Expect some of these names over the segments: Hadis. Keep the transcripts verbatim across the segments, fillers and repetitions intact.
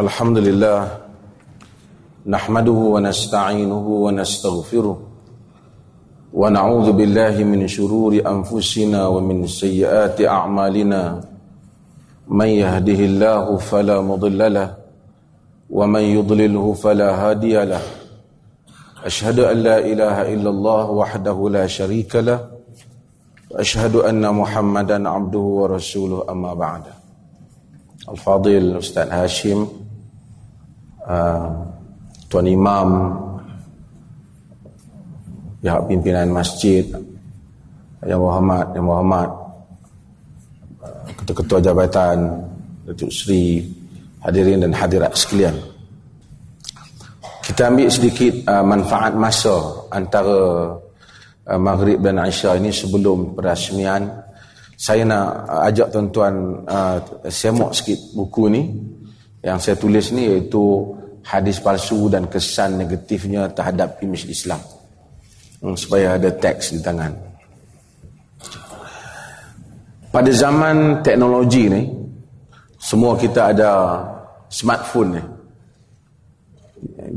Alhamdulillah nahmaduhu wa nasta'inuhu wa nastaghfiruh wa na'udzu billahi min syururi anfusina wa min sayyiati a'malina man yahdihillahu fala mudilla lahu wa man yudlilhu fala hadiya lahu asyhadu an la ilaha illallah wahdahu la syarika lahu وأشهد أن محمدًا عبده ورسوله أما بعد الفاضل Ustaz Hashim, uh, Tuan Imam, pihak pimpinan masjid, Yang Muhammad, Yang Muhammad, uh, Ketua-ketua jabatan, Datuk Seri, hadirin dan hadirat sekalian. Kita ambil sedikit uh, manfaat masa antara Maghrib dan Aisyah ini sebelum perasmian. Saya nak ajak tuan-tuan uh, semok sikit buku ni yang saya tulis ni, iaitu hadis palsu dan kesan negatifnya terhadap imej Islam, hmm, supaya ada teks di tangan. Pada zaman teknologi ni, semua kita ada smartphone ni.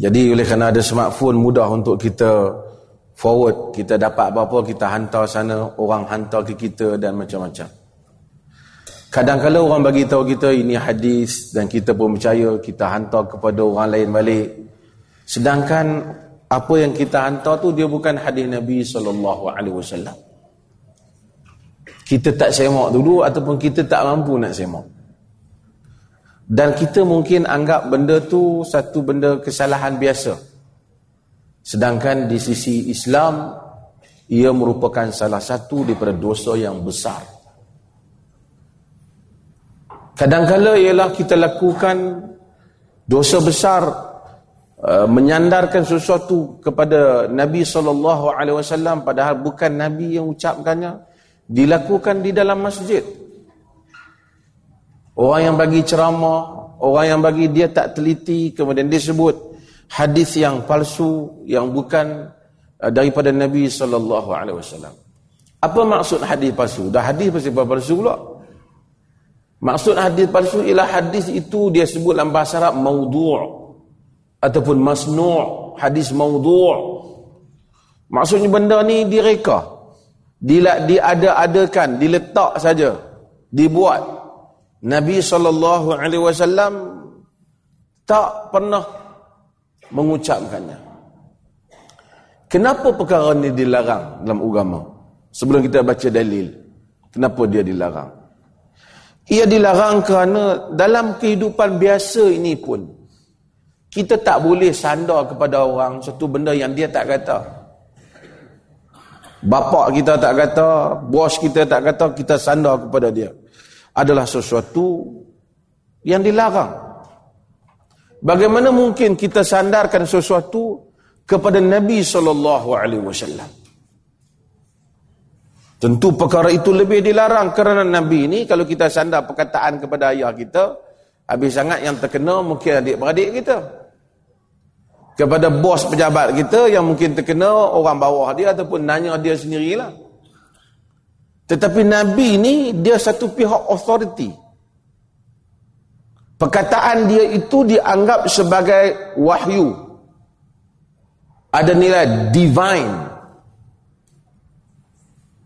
Jadi oleh kerana ada smartphone, mudah untuk kita forward, kita dapat apa-apa, kita hantar sana, orang hantar ke kita dan macam-macam. Kadang-kadang orang bagi tahu kita ini hadis dan kita pun percaya, kita hantar kepada orang lain balik. Sedangkan apa yang kita hantar tu dia bukan hadis Nabi sallallahu alaihi wasallam. Kita tak semak dulu ataupun kita tak mampu nak semak. Dan kita mungkin anggap benda tu satu benda kesalahan biasa. Sedangkan di sisi Islam, ia merupakan salah satu daripada dosa yang besar. Kadang-kala ialah kita lakukan dosa besar, menyandarkan sesuatu kepada Nabi sallallahu alaihi wasallam, padahal bukan Nabi yang ucapkannya, dilakukan di dalam masjid. Orang yang bagi ceramah, orang yang bagi dia tak teliti, kemudian dia sebut hadis yang palsu, yang bukan daripada Nabi sallallahu alaihi wasallam. Apa maksud hadis palsu? Dah hadis pasal palsu pula. Maksud hadis palsu ialah hadis itu dia sebut dalam bahasa Arab maudhu' ataupun masnu', hadis maudhu'. Maksudnya benda ni direka, diada-adakan, diletak saja, dibuat. Nabi sallallahu alaihi wasallam tak pernah mengucapkannya. Kenapa perkara ini dilarang dalam agama? Sebelum kita baca dalil, kenapa dia dilarang? Ia dilarang kerana dalam kehidupan biasa ini pun kita tak boleh sandar kepada orang satu benda yang dia tak kata. Bapak kita tak kata, bos kita tak kata, kita sandar kepada dia. Adalah sesuatu yang dilarang. Bagaimana mungkin kita sandarkan sesuatu kepada Nabi sallallahu alaihi wasallam? Tentu perkara itu lebih dilarang kerana Nabi ini, kalau kita sandar perkataan kepada ayah kita, habis sangat yang terkena mungkin adik-beradik kita. Kepada bos pejabat kita, yang mungkin terkena orang bawah dia ataupun nanya dia sendirilah. Tetapi Nabi ini, dia satu pihak authority. Perkataan dia itu dianggap sebagai wahyu. Ada nilai divine.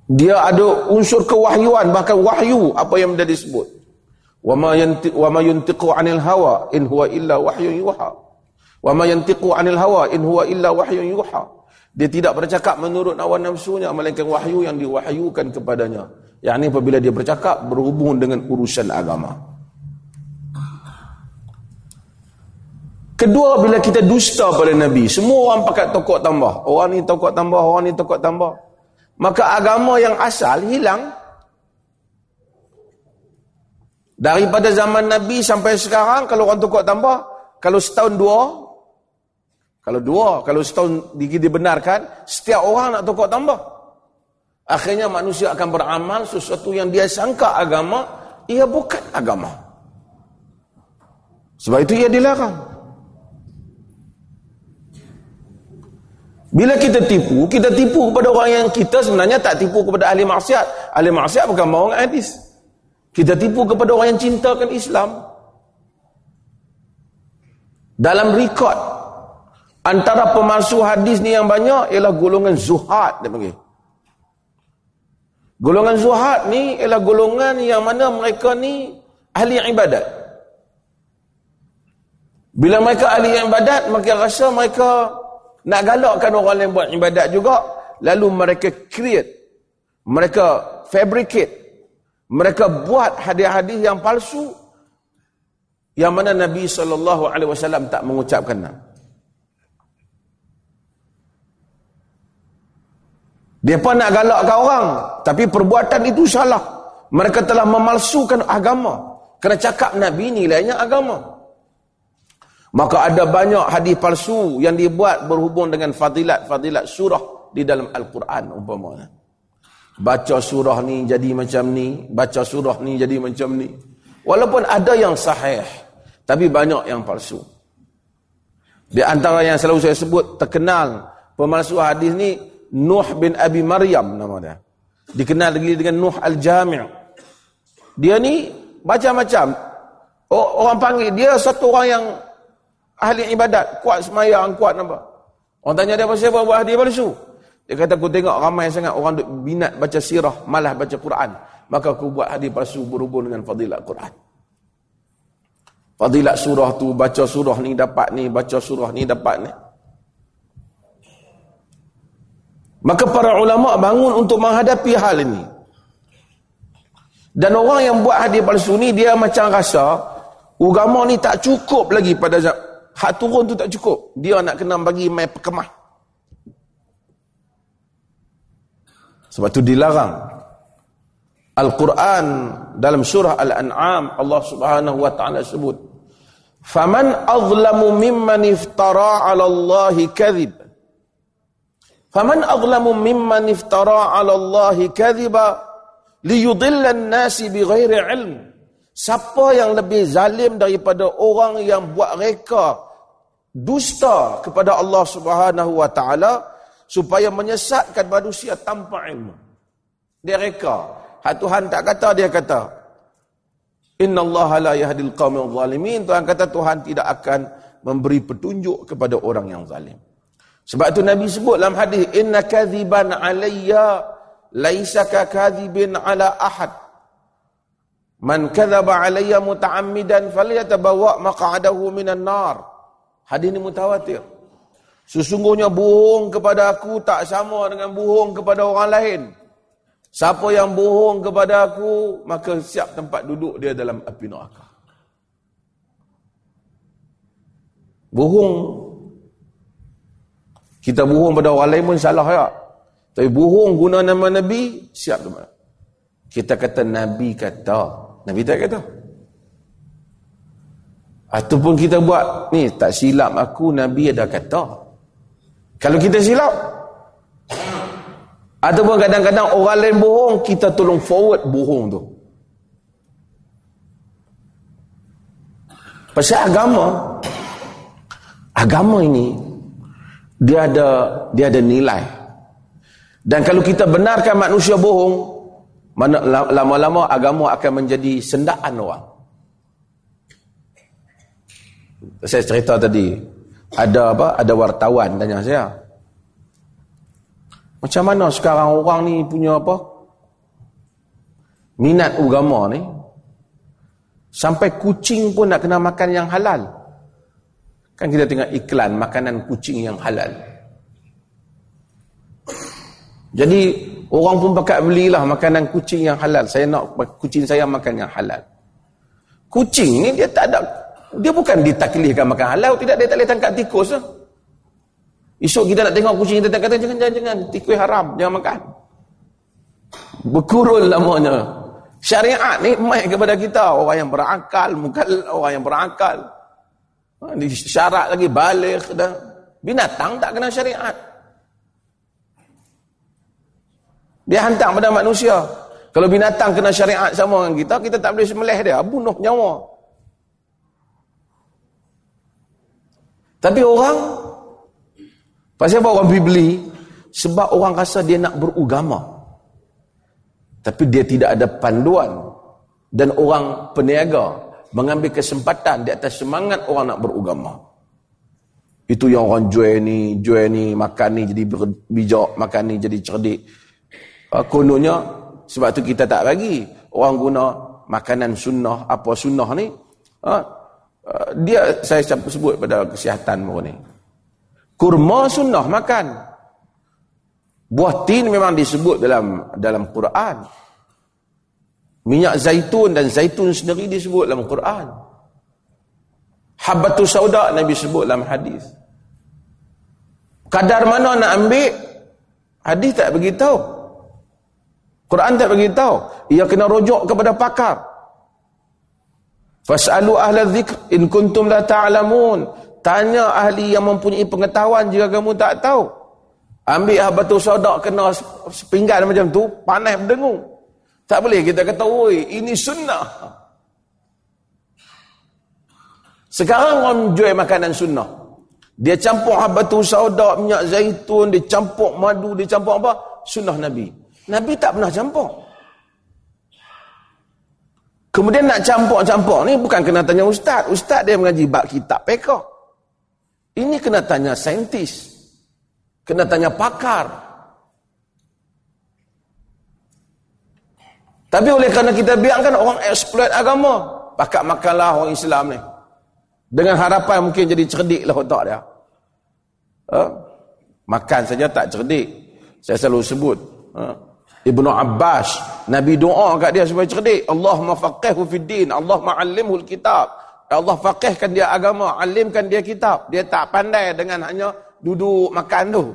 Dia ada unsur kewahyuan, bahkan wahyu apa yang dia disebut. Wa ma yantiqu wa ma yantiqu 'anil hawa in huwa illa wahyun yuha. Wa ma yantiqu 'anil hawa in huwa illa wahyun yuha. Dia tidak bercakap menurut hawa nafsunya, melainkan wahyu yang diwahyukan kepadanya. Yang ini apabila dia bercakap berhubung dengan urusan agama. Kedua, bila kita dusta pada Nabi, semua orang pakat tokok tambah. Orang ni tokok tambah, orang ni tokok tambah. Maka agama yang asal hilang. Daripada zaman Nabi sampai sekarang, kalau orang tokok tambah, kalau setahun dua, kalau dua, kalau setahun dibenarkan, setiap orang nak tokok tambah. Akhirnya manusia akan beramal sesuatu yang dia sangka agama, ia bukan agama. Sebab itu ia dilarang. Bila kita tipu, kita tipu kepada orang yang kita sebenarnya tak tipu kepada ahli maksiat. Ahli maksiat bukan mahu dengan hadis. Kita tipu kepada orang yang cintakan Islam. Dalam rekod antara pemalsu hadis ni yang banyak ialah golongan zuhad dia panggil. Golongan zuhad ni ialah golongan yang mana mereka ni ahli ibadat. Bila mereka ahli ibadat, mereka rasa mereka nak galakkan orang lain buat ibadat juga, lalu mereka create, mereka fabricate, mereka buat hadis-hadis yang palsu yang mana Nabi sallallahu alaihi wasallam tak mengucapkan. Mereka nak galakkan orang, tapi perbuatan itu salah. Mereka telah memalsukan agama, kerana cakap Nabi nilainya agama. Maka ada banyak hadis palsu yang dibuat berhubung dengan fadilat-fadilat surah di dalam Al-Quran umpamanya. Baca surah ni jadi macam ni, baca surah ni jadi macam ni. Walaupun ada yang sahih, tapi banyak yang palsu. Di antara yang selalu saya sebut terkenal pemalsu hadis ni, Nuh bin Abi Maryam nama dia. Dikenal lagi dengan Nuh Al-Jami'. Dia ni macam-macam. Orang panggil dia satu orang yang ahli ibadat, kuat semayang, kuat nampak. Orang tanya dia pasal apa buat hadis palsu. Dia kata, aku tengok ramai sangat orang duk minat baca sirah, malah baca Quran. Maka aku buat hadis palsu berhubung dengan fadilat Quran. Fadilat surah tu, baca surah ni dapat ni, baca surah ni dapat ni. Maka para ulama bangun untuk menghadapi hal ini. Dan orang yang buat hadis palsu ni, dia macam rasa agama ni tak cukup lagi pada zaman. Hak turun tu tak cukup. Dia nak kena bagi mai perkemah. Sebab tu dilarang. Al-Quran dalam surah Al-An'am, Allah Subhanahu wa taala sebut, "Faman azlamu mimman iftara 'ala Allahi kadhib." Faman azlamu mimman iftara 'ala Allahi kadhiba liyudilla an-nasi bighairi 'ilm. Siapa yang lebih zalim daripada orang yang buat reka dusta kepada Allah Subhanahu wa taala supaya menyesatkan manusia tanpa ilmu. Dia reka. Hak Tuhan tak kata, dia kata, "Innallaha la yahdil qaumaz zalimin." Tuhan kata Tuhan tidak akan memberi petunjuk kepada orang yang zalim. Sebab tu Nabi sebut dalam hadis, "Inna kadhiban 'alayya laisa ka kadhibin 'ala ahad. Man kadhaba 'alayya muta'ammidan falyatabawwa maq'adahu minan nar." Hadis ini mutawatir. Sesungguhnya bohong kepada aku tak sama dengan bohong kepada orang lain. Siapa yang bohong kepada aku, maka siap tempat duduk dia dalam api neraka. Bohong. Kita bohong pada orang lain pun salah ya. Tapi bohong guna nama Nabi, siap tempat. Kita kata Nabi kata. Nabi tak kata. Ataupun kita buat ni, tak silap aku Nabi ada kata. Kalau kita silap, ataupun kadang-kadang orang lain bohong, kita tolong forward bohong tu. Pasal agama, agama ini dia ada dia ada nilai. Dan kalau kita benarkan manusia bohong, mana lama-lama agama akan menjadi sendaan orang. Saya cerita tadi, ada apa? Ada wartawan tanya saya, macam mana sekarang orang ni punya apa? Minat agama ni, sampai kucing pun nak kena makan yang halal. Kan kita tengok iklan makanan kucing yang halal. Jadi orang pun pakat belilah makanan kucing yang halal. Saya nak kucing saya makan yang halal. Kucing ni dia tak ada, dia bukan ditaklifkan makan halal, tidak, dia tak boleh tangkap tikus lah. Esok kita nak tengok kucing, kita kata jangan, jangan, jangan, tikus haram, jangan makan. Berkurul namanya. Syariat ni mai kepada kita, orang yang berakal, bukan orang yang berakal. Syarat lagi baligh dah. Binatang tak kena syariat. Dia hantar pada manusia. Kalau binatang kena syariat sama dengan kita, kita tak boleh semelih dia, bunuh nyawa. Tapi orang, pasal apa orang pergi beli? Sebab orang rasa dia nak beragama, tapi dia tidak ada panduan. Dan orang peniaga mengambil kesempatan di atas semangat orang nak beragama. Itu yang orang jual ni, jual ni, makan ni jadi bijak, makan ni jadi cerdik. Kononnya, sebab tu kita tak bagi. Orang guna makanan sunnah, apa sunnah ni, dia, saya sebut pada kesihatan ni. Kurma sunnah makan. Buah tin memang disebut dalam dalam Quran. Minyak zaitun dan zaitun sendiri disebut dalam Quran. Habbatus sauda Nabi sebut dalam hadis. Kadar mana nak ambil, hadis tak beritahu. Quran tak beritahu. Ia kena rujuk kepada pakar. Fas'alu ahla dzikr in kuntum la ta'lamun. Tanya ahli yang mempunyai pengetahuan jika kamu tak tahu. Ambil habbatus sauda kena sepinggan macam tu, panas berdengung. Tak boleh kita kata, oi, ini sunnah. Sekarang orang jual makanan sunnah. Dia campur habbatus sauda, minyak zaitun, dia campur madu, dia campur apa? Sunnah Nabi. Nabi tak pernah campur. Kemudian nak campur-campur ni bukan kena tanya ustaz. Ustaz dia mengaji bab kitab fiqh. Ini kena tanya saintis. Kena tanya pakar. Tapi oleh kerana kita biarkan orang exploit agama, pakat makanlah orang Islam ni. Dengan harapan mungkin jadi cerdik lah otak dia. Ha? Makan saja tak cerdik. Saya selalu sebut. Ha? Ibnu Abbas, Nabi doa kat dia supaya cerdik. Allahumma faqihu fid din, Allahumma allimhul kitab. Allah faqihkan dia agama, alimkan dia kitab. Dia tak pandai dengan hanya duduk makan tu.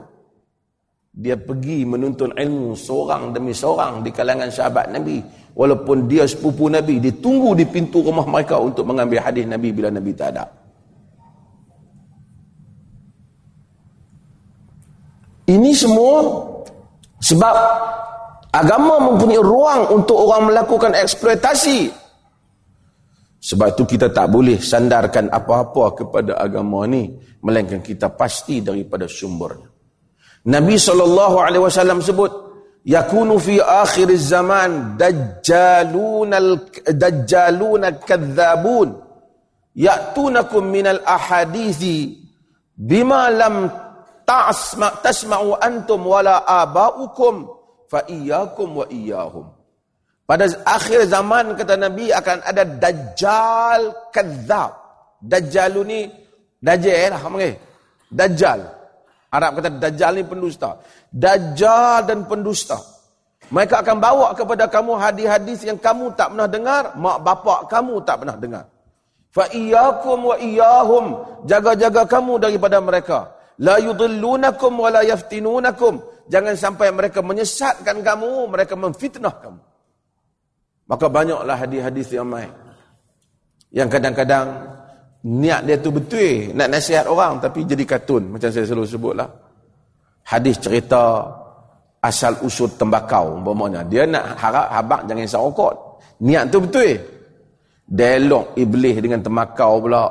Dia pergi menuntut ilmu seorang demi seorang di kalangan sahabat Nabi. Walaupun dia sepupu Nabi, dia tunggu di pintu rumah mereka untuk mengambil hadis Nabi bila Nabi tak ada. Ini semua sebab agama mempunyai ruang untuk orang melakukan eksploitasi. Sebab itu kita tak boleh sandarkan apa-apa kepada agama ni, melainkan kita pasti daripada sumbernya. Nabi sallallahu alaihi wasallam sebut, yakunu fi akhir zaman dajjalunal dajjalunal kadzabun ya'tunakum minal ahadithi bima lam ta'sma tasma'u antum wala aba'ukum fa iyyakum wa iyyahum. Pada akhir zaman kata Nabi akan ada dajjal kadzab. Dajjalun ni dajjal lah panggil. Dajjal Arab kata dajjal ni pendusta. Dajjal dan pendusta. Mereka akan bawa kepada kamu hadis-hadis yang kamu tak pernah dengar, mak bapak kamu tak pernah dengar. Fa iyyakum wa iyyahum, jaga-jaga kamu daripada mereka. La yudillunakum wa la yaftinunakum. Jangan sampai mereka menyesatkan kamu, mereka memfitnah kamu. Maka banyaklah hadis-hadis yang baik. Yang kadang-kadang niat dia tu betul, nak nasihat orang, tapi jadi katun, macam saya selalu sebutlah. Hadis cerita asal usul tembakau, umpamanya. Dia nak harap habak jangan serokot. Niat tu betul. Dialog iblis dengan tembakau pula.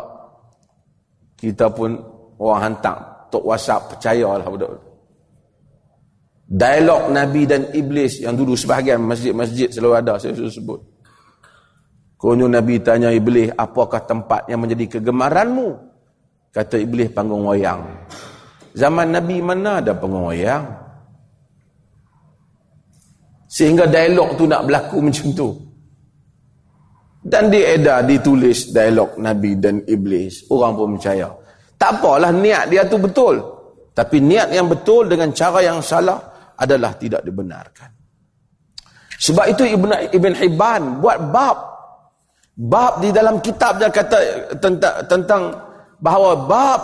Kita pun orang hantar tok WhatsApp, percayalah budak. Dialog Nabi dan iblis yang dulu sebahagian masjid-masjid selalu ada, saya selalu sebut. Kononnya Nabi tanya iblis, apakah tempat yang menjadi kegemaranmu? Kata iblis, panggung wayang. Zaman Nabi mana ada panggung wayang? Sehingga dialog tu nak berlaku macam tu. Dan diedar, ditulis dialog Nabi dan iblis. Orang pun percaya. Tak apalah, niat dia tu betul. Tapi niat yang betul dengan cara yang salah adalah tidak dibenarkan. Sebab itu Ibn, Ibn Hibban buat bab. Bab di dalam kitab dia kata tentang, tentang bahawa bab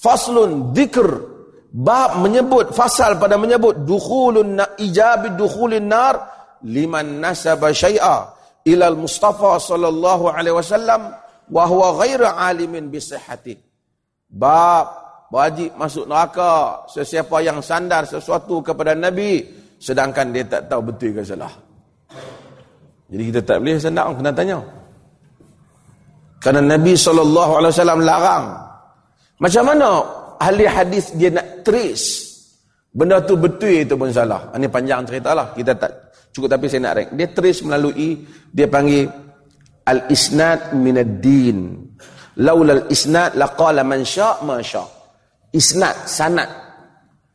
faslun dzikr, bab menyebut, fasal pada menyebut dukhulun ijabi dukhulin nar liman nasaba syai'a ilal Mustafa sallallahu alaihi wasallam wa huwa ghairu alimin bi sihhati. Bab wajib masuk neraka sesiapa yang sandar sesuatu kepada Nabi sedangkan dia tak tahu betul ke salah. Jadi kita tak boleh sandar, kena tanya. Kerana Nabi sallallahu alaihi wasallam larang. Macam mana ahli hadis dia nak trace benda tu betul itu pun salah. Ini panjang cerita lah, kita tak cukup, tapi saya nak rank. Dia trace melalui, dia panggil al-isnad minad din. Laulal isnad laqala man syaa' ma syaa'. Isnad, sanad.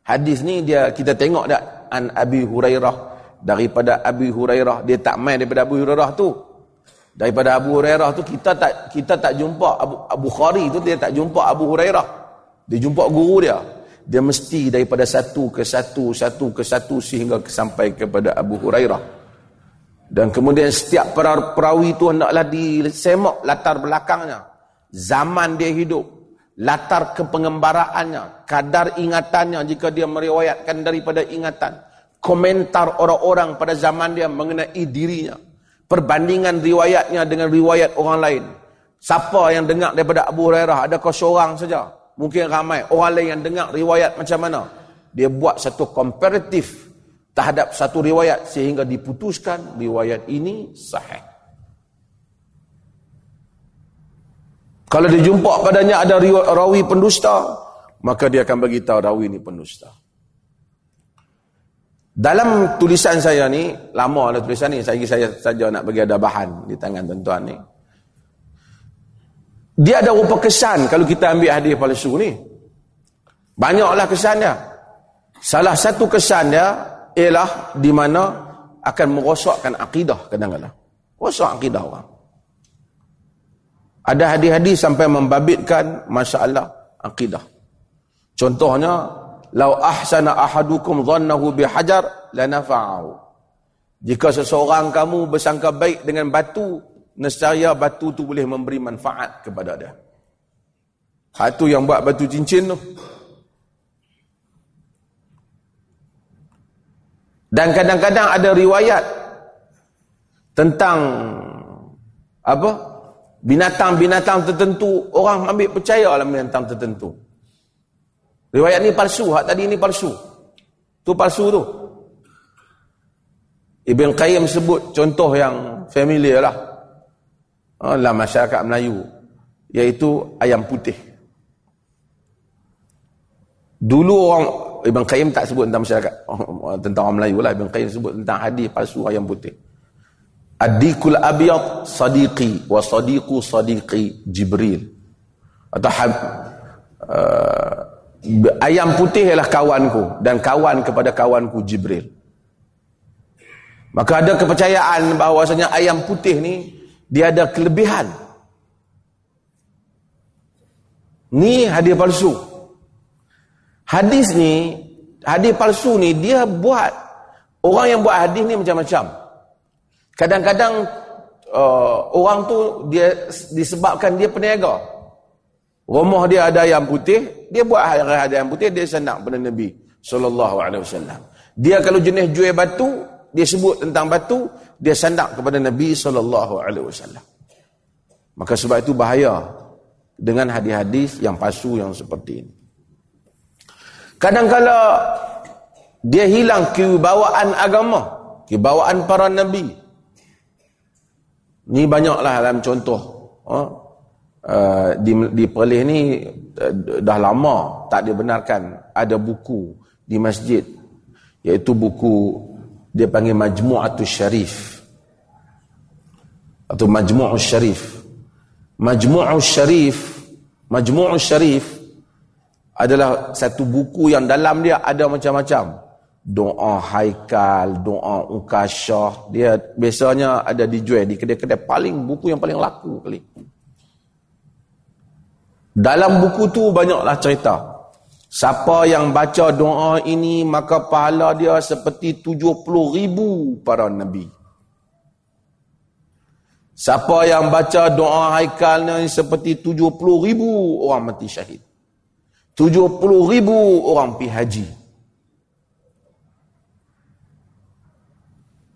Hadis ni dia kita tengok dah an Abi Hurairah, daripada Abi Hurairah. Dia tak main daripada Abu Hurairah tu. Daripada Abu Hurairah tu kita tak kita tak jumpa Abu, Abu Bukhari tu dia tak jumpa Abu Hurairah. Dia jumpa guru dia. Dia mesti daripada satu ke satu, satu ke satu sehingga sampai kepada Abu Hurairah. Dan kemudian setiap perawi itu hendaklah disemak latar belakangnya, zaman dia hidup, latar kepengembaraannya, kadar ingatannya jika dia meriwayatkan daripada ingatan, komentar orang-orang pada zaman dia mengenai dirinya, perbandingan riwayatnya dengan riwayat orang lain. Siapa yang dengar daripada Abu Hurairah? Adakah seorang saja? Mungkin ramai. Orang lain yang dengar riwayat macam mana? Dia buat satu komparatif terhadap satu riwayat sehingga diputuskan riwayat ini sahih. Kalau dijumpa padanya ada rawi pendusta, maka dia akan bagi tahu rawi ini pendusta. Dalam tulisan saya ni, lama dah tulisan ni, saya saya saja nak bagi ada bahan di tangan tuan-tuan ni. Dia ada rupa kesan kalau kita ambil hadis palsu ni. Banyaklah kesan dia. Salah satu kesan dia ialah di mana akan merosakkan akidah kadang-kadang. Rosak akidah orang. Ada hadis-hadis sampai membabitkan masalah akidah. Contohnya, "Lau ahsana ahadukum dhannahu bihajar lanafa'ahu." Jika seseorang kamu bersangka baik dengan batu, nescaya batu tu boleh memberi manfaat kepada dia. Hatu yang buat batu cincin tu. Dan kadang-kadang ada riwayat tentang apa binatang-binatang tertentu, orang ambil percaya lah binatang tertentu. Riwayat ni palsu, hak tadi ni palsu. Tu palsu tu. Ibn Qayyim sebut contoh yang familiar lah dalam masyarakat Melayu, iaitu ayam putih. Dulu orang Ibn Qayyim tak sebut tentang masyarakat, tentang orang Melayu lah. Ibn Qayyim sebut tentang hadis palsu ayam putih. Adikul abiyat sadiqi wa sadiqu sadiqi Jibril. Atau uh, ayam putih ialah kawanku dan kawan kepada kawanku Jibril. Maka ada kepercayaan bahawasanya ayam putih ni dia ada kelebihan. Ni hadis palsu. Hadis ni, hadis palsu ni, dia buat, orang yang buat hadis ni macam-macam. Kadang-kadang uh, orang tu dia disebabkan dia peniaga. Rumah dia ada ayam putih, dia buat ada ayam putih, dia senang pada Nabi sallallahu alaihi wasallam. Dia kalau jenis jual batu, dia sebut tentang batu, dia senang kepada Nabi sallallahu alaihi wasallam. Maka sebab itu bahaya dengan hadis-hadis yang palsu yang seperti ini. Kadang-kala dia hilang kewibawaan agama, kewibawaan para nabi. Ni banyaklah dalam contoh. Ha? Uh, di, di Perlis ni uh, dah lama tak dibenarkan. Ada buku di masjid, iaitu buku dia panggil Majmu'atul Syarif atau Majmu'ul Syarif. Majmu'ul Syarif, Majmu'ul Syarif adalah satu buku yang dalam dia ada macam-macam. Doa Haikal, doa Ukasyah. Dia biasanya ada dijual di kedai-kedai. Paling buku yang paling laku kali. Dalam buku tu banyaklah cerita. Siapa yang baca doa ini, maka pahala dia seperti tujuh puluh ribu para nabi. Siapa yang baca doa Haikal ni seperti tujuh puluh ribu orang mati syahid. tujuh puluh ribu orang pergi haji.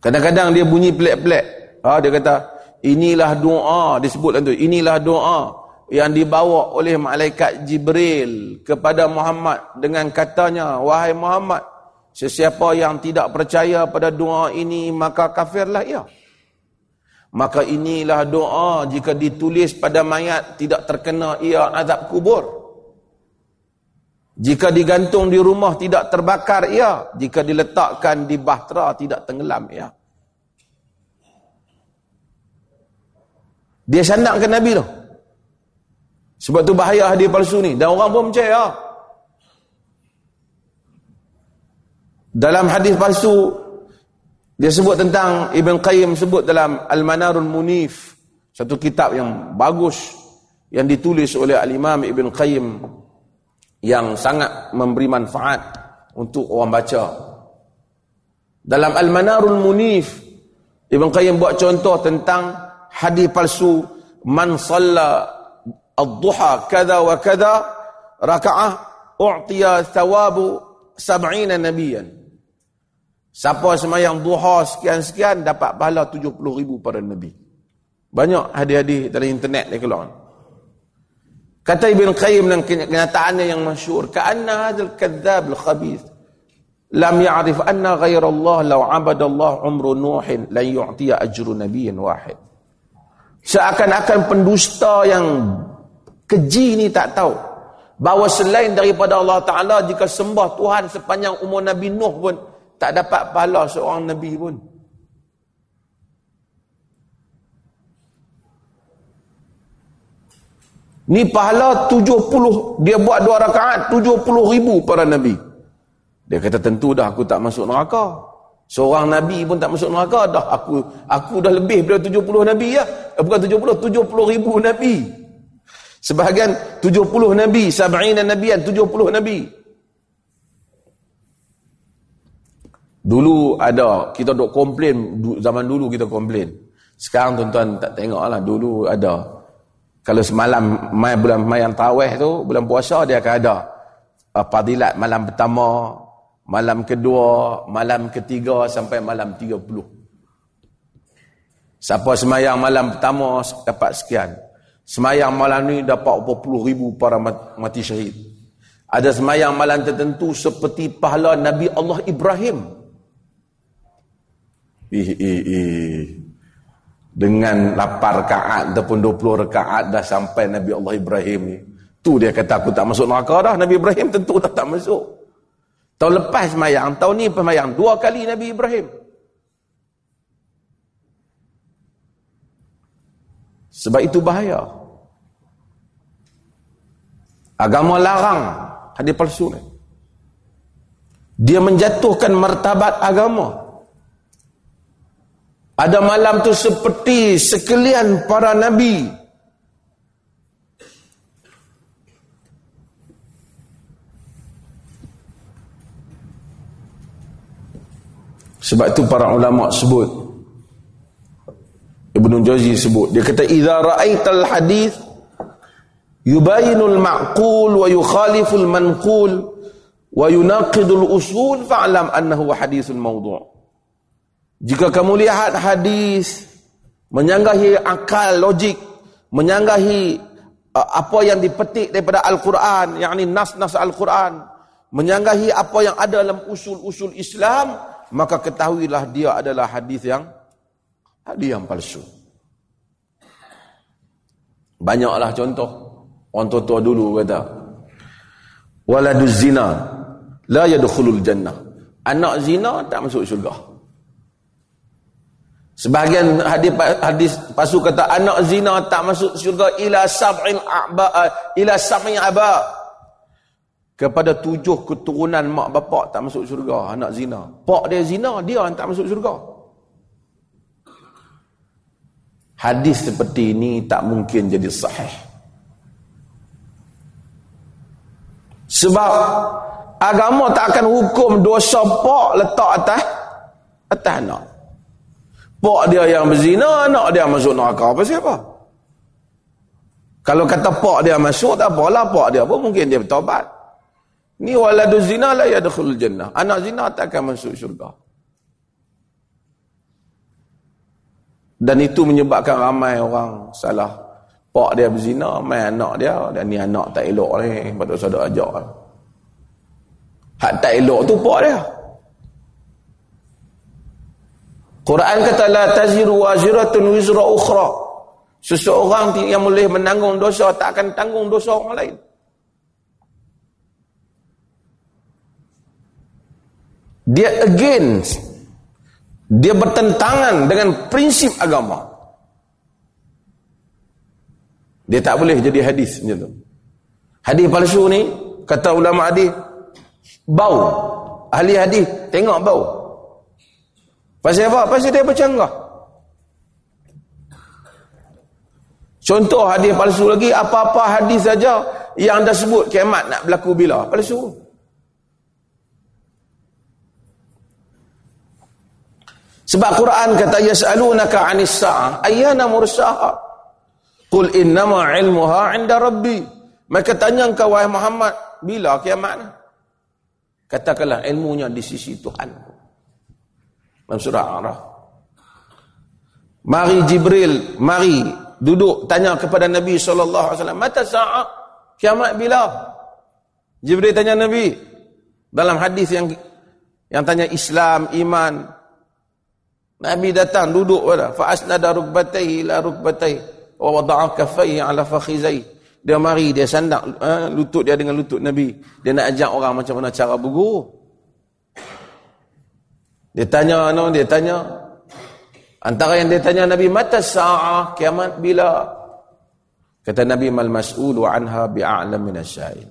Kadang-kadang dia bunyi pelik-pelik. Ha, dia kata, inilah doa. Dia sebut tu, inilah doa yang dibawa oleh malaikat Jibril kepada Muhammad dengan katanya, "Wahai Muhammad, sesiapa yang tidak percaya pada doa ini, maka kafirlah ia. Maka inilah doa jika ditulis pada mayat, tidak terkena ia azab kubur. Jika digantung di rumah, tidak terbakar ia. Jika diletakkan di bahtera, tidak tenggelam ia." Dia sandarkan Nabi tu. Sebab tu bahaya hadis palsu ni. Dan orang pun percaya. Dalam hadis palsu, dia sebut tentang, Ibn Qayyim sebut dalam Al-Manarul Munif, satu kitab yang bagus, yang ditulis oleh Al-Imam Ibn Qayyim, yang sangat memberi manfaat untuk orang baca. Dalam Al-Manarul Munif, Ibn Qayyim buat contoh tentang hadis palsu, man salla ad-duha kada wa kada raka'ah u'tiya thawabu sab'ina nabiyan. Siapa semayang duha sekian-sekian dapat pahala tujuh puluh ribu para nabi. Banyak hadis-hadis dari internet dia keluar. Kata Ibn Qayyim dan kenyataannya yang masyhur, ka'anna hadzal kadzdzab al-khabith lam ya'rif anna ghayra Allah law 'abada Allah umru nuhin la yu'tiya ajru nabiyyin wahid. Seakan-akan pendusta yang keji ni tak tahu bahawa selain daripada Allah Ta'ala, jika sembah Tuhan sepanjang umur Nabi Nuh pun tak dapat pahala seorang Nabi pun. Ni pahala tujuh puluh, dia buat dua rakaat tujuh puluh ribu para Nabi. Dia kata tentu dah aku tak masuk neraka. Seorang Nabi pun tak masuk neraka dah. Aku aku dah lebih daripada tujuh puluh Nabi ya. Bukan tujuh puluh, tujuh puluh ribu Nabi. Sebahagian tujuh puluh Nabi, sab'ina nabiyan, tujuh puluh Nabi. Dulu ada, kita duk komplain, zaman dulu kita komplain. Sekarang tuan-tuan tak tengoklah, dulu ada. Kalau semalam, mai bulan mai yang tarawih tu, bulan puasa dia akan ada. Fadilat malam pertama, malam kedua, malam ketiga sampai malam tiga puluh. Siapa semayang malam pertama dapat sekian. Semayang malam ni dapat puluh ribu para mati syahid. Ada semayang malam tertentu seperti pahala Nabi Allah Ibrahim. Eh, eh, eh. Dengan lapan rekaat ataupun dua puluh rekaat dah sampai Nabi Allah Ibrahim ni. Tu dia kata aku tak masuk neraka dah. Nabi Ibrahim tentu tak, tak masuk. Tahun lepas semayang, tahun ni semayang, dua kali Nabi Ibrahim. Sebab itu bahaya. Agama larang hadis palsu ni. Dia menjatuhkan martabat agama. Ada malam tu seperti sekalian para nabi. Sebab tu para ulama sebut, Ibnu Jauzi sebut, dia kata idza ra'aital hadis yubayinul ma'qul wa yukhaliful manqul wa yunaqidul usul fa'lam annahu hadisun mawdu'. Jika kamu lihat hadis menyanggahi akal logik, menyanggahi apa yang dipetik daripada al-Quran, yakni nas-nas al-Quran, menyanggahi apa yang ada dalam usul-usul Islam, maka ketahuilah dia adalah hadis yang hadis yang palsu. Banyaklah contoh. Orang tua-tua dulu kata, waladuz zina la yadkhulul jannah. Anak zina tak masuk syurga. Sebahagian hadis hadis palsu kata anak zina tak masuk syurga ila sab'in aba ila sab'in aba. Kepada tujuh keturunan mak bapak tak masuk syurga anak zina. Pak dia zina, dia yang tak masuk syurga. Hadis seperti ini tak mungkin jadi sahih. Sebab agama tak akan hukum dosa pak letak atas atas anak. Pak dia yang berzina, anak dia masuk neraka. Apa siapa? Kalau kata pak dia masuk, tak apalah, pak dia pun mungkin dia bertaubat. Ni waladuz zina la yadkhulul jannah. Anak zina tak akan masuk syurga. Dan itu menyebabkan ramai orang salah. Pak dia berzina, mai anak dia, dan ni anak tak elok ni, patut saudara ajak. Hak tak elok tu pak dia. Quran kata la taziru waziratun wizra ukhra. Seseorang yang boleh menanggung dosa tak akan tanggung dosa orang lain. Dia against, dia bertentangan dengan prinsip agama. Dia tak boleh jadi hadis macam tu. Hadis palsu ni, kata ulama hadis, bau Ahli hadis tengok bau. Pasal apa? Pasal dia bercanggah. Contoh hadis palsu lagi, apa-apa hadis saja yang dah sebut kiamat nak berlaku bila, palsu. Sebab Quran kata yas'alunaka 'anis sa'ah ayyana mursaha qul innama 'ilmuha 'inda rabbi. Mereka tanya engkau wahai Muhammad, bila kiamat ni? Katakanlah ilmunya di sisi Tuhan. Dalam surah Araf. Mari Jibril, mari duduk tanya kepada Nabi sallallahu alaihi wasallam, "Mata sa'ah? Kiamat bila?" Jibril tanya Nabi. Dalam hadis yang yang tanya Islam, iman, Nabi datang duduk pada fa asnada rukbatayhi ila rukbatayhi wa wada'a kaffayhi ala fakhizayhi. Dia mari dia sandak eh, lutut dia dengan lutut Nabi. Dia nak ajak orang macam mana cara berguru. Dia tanya no, dia tanya. Antara yang dia tanya Nabi, mata sa'ah, kiamat bila? Kata Nabi, mal mas'ulu anha bi'a'lam minasyail.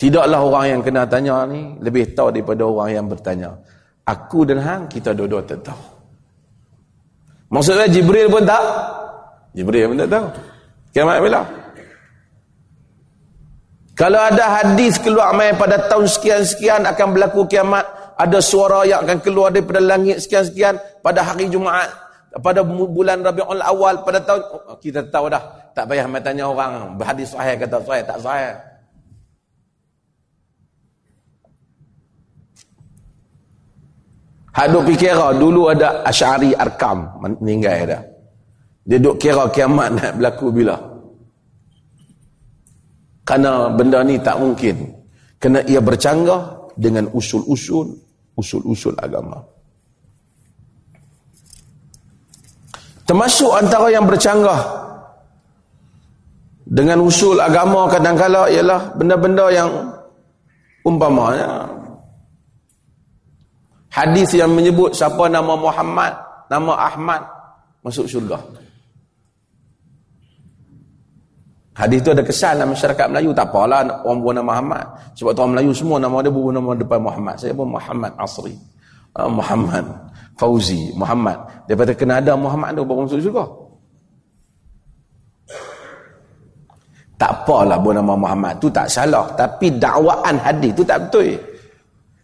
Tidaklah orang yang kena tanya ni lebih tahu daripada orang yang bertanya. Aku dan hang kita dua-dua tak tahu. Maksudnya Jibril pun tak. Jibril pun tak tahu. Kiamat bila? Kalau ada hadis keluar mai pada tahun sekian-sekian akan berlaku kiamat, ada suara yang akan keluar daripada langit sekian-sekian pada hari Jumaat, pada bulan Rabiul Awal pada tahun, oh, kita tahu dah. Tak payah mai tanya orang. Hadis sahih kata sahih, tak sahih. Hak duk fikirah, dulu ada Asy'ari Arkam, meninggal dah. Dia duk kira kiamat nak berlaku bila. Kerana benda ni tak mungkin. Kerana ia bercanggah dengan usul-usul, usul-usul agama. Termasuk antara yang bercanggah dengan usul agama kadang-kadang ialah benda-benda yang umpamanya hadis yang menyebut siapa nama Muhammad, nama Ahmad, masuk syurga. Hadis tu ada kesan dalam masyarakat Melayu. Tak apalah orang buat nama Ahmad. Sebab orang Melayu semua nama dia buat nama depan Muhammad. Saya pun Muhammad Asri, Muhammad Fauzi, Muhammad. Daripada kena ada Muhammad tu baru masuk syurga. Tak apalah buat nama Muhammad tu tak salah. Tapi dakwaan hadis tu tak betul.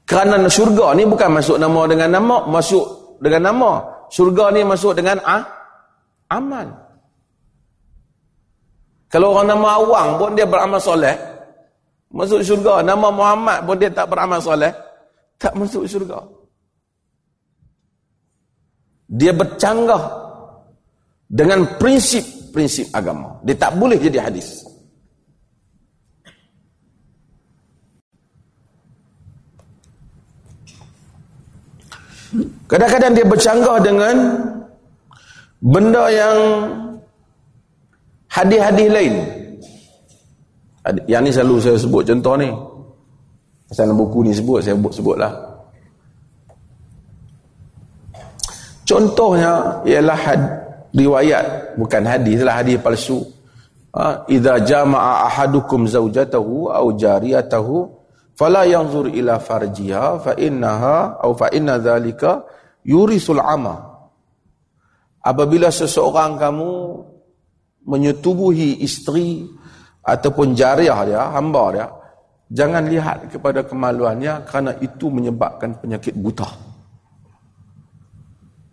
Kerana syurga ni bukan masuk nama dengan nama, masuk dengan nama. Syurga ni masuk dengan ah, amal. Kalau orang nama awang pun dia beramal soleh, masuk syurga. Nama Muhammad pun dia tak beramal soleh, tak masuk syurga. Dia bercanggah dengan prinsip-prinsip agama. Dia tak boleh jadi hadis. Kadang-kadang dia bercanggah dengan benda yang hadis-hadis lain. Yang ni selalu saya sebut contoh ni. Pasal buku ni sebut, saya sebutlah. Contohnya ialah had, riwayat, bukan hadis lah, hadis palsu. Ha? Idza jama'a ahadukum zawjatahu aw jariyatahu fala yanzur ila farjiha fa innaha au fa inna zalika yurisul ama. Apabila seseorang kamu menyetubuhi isteri ataupun jariah dia, hamba dia, jangan lihat kepada kemaluannya kerana itu menyebabkan penyakit buta.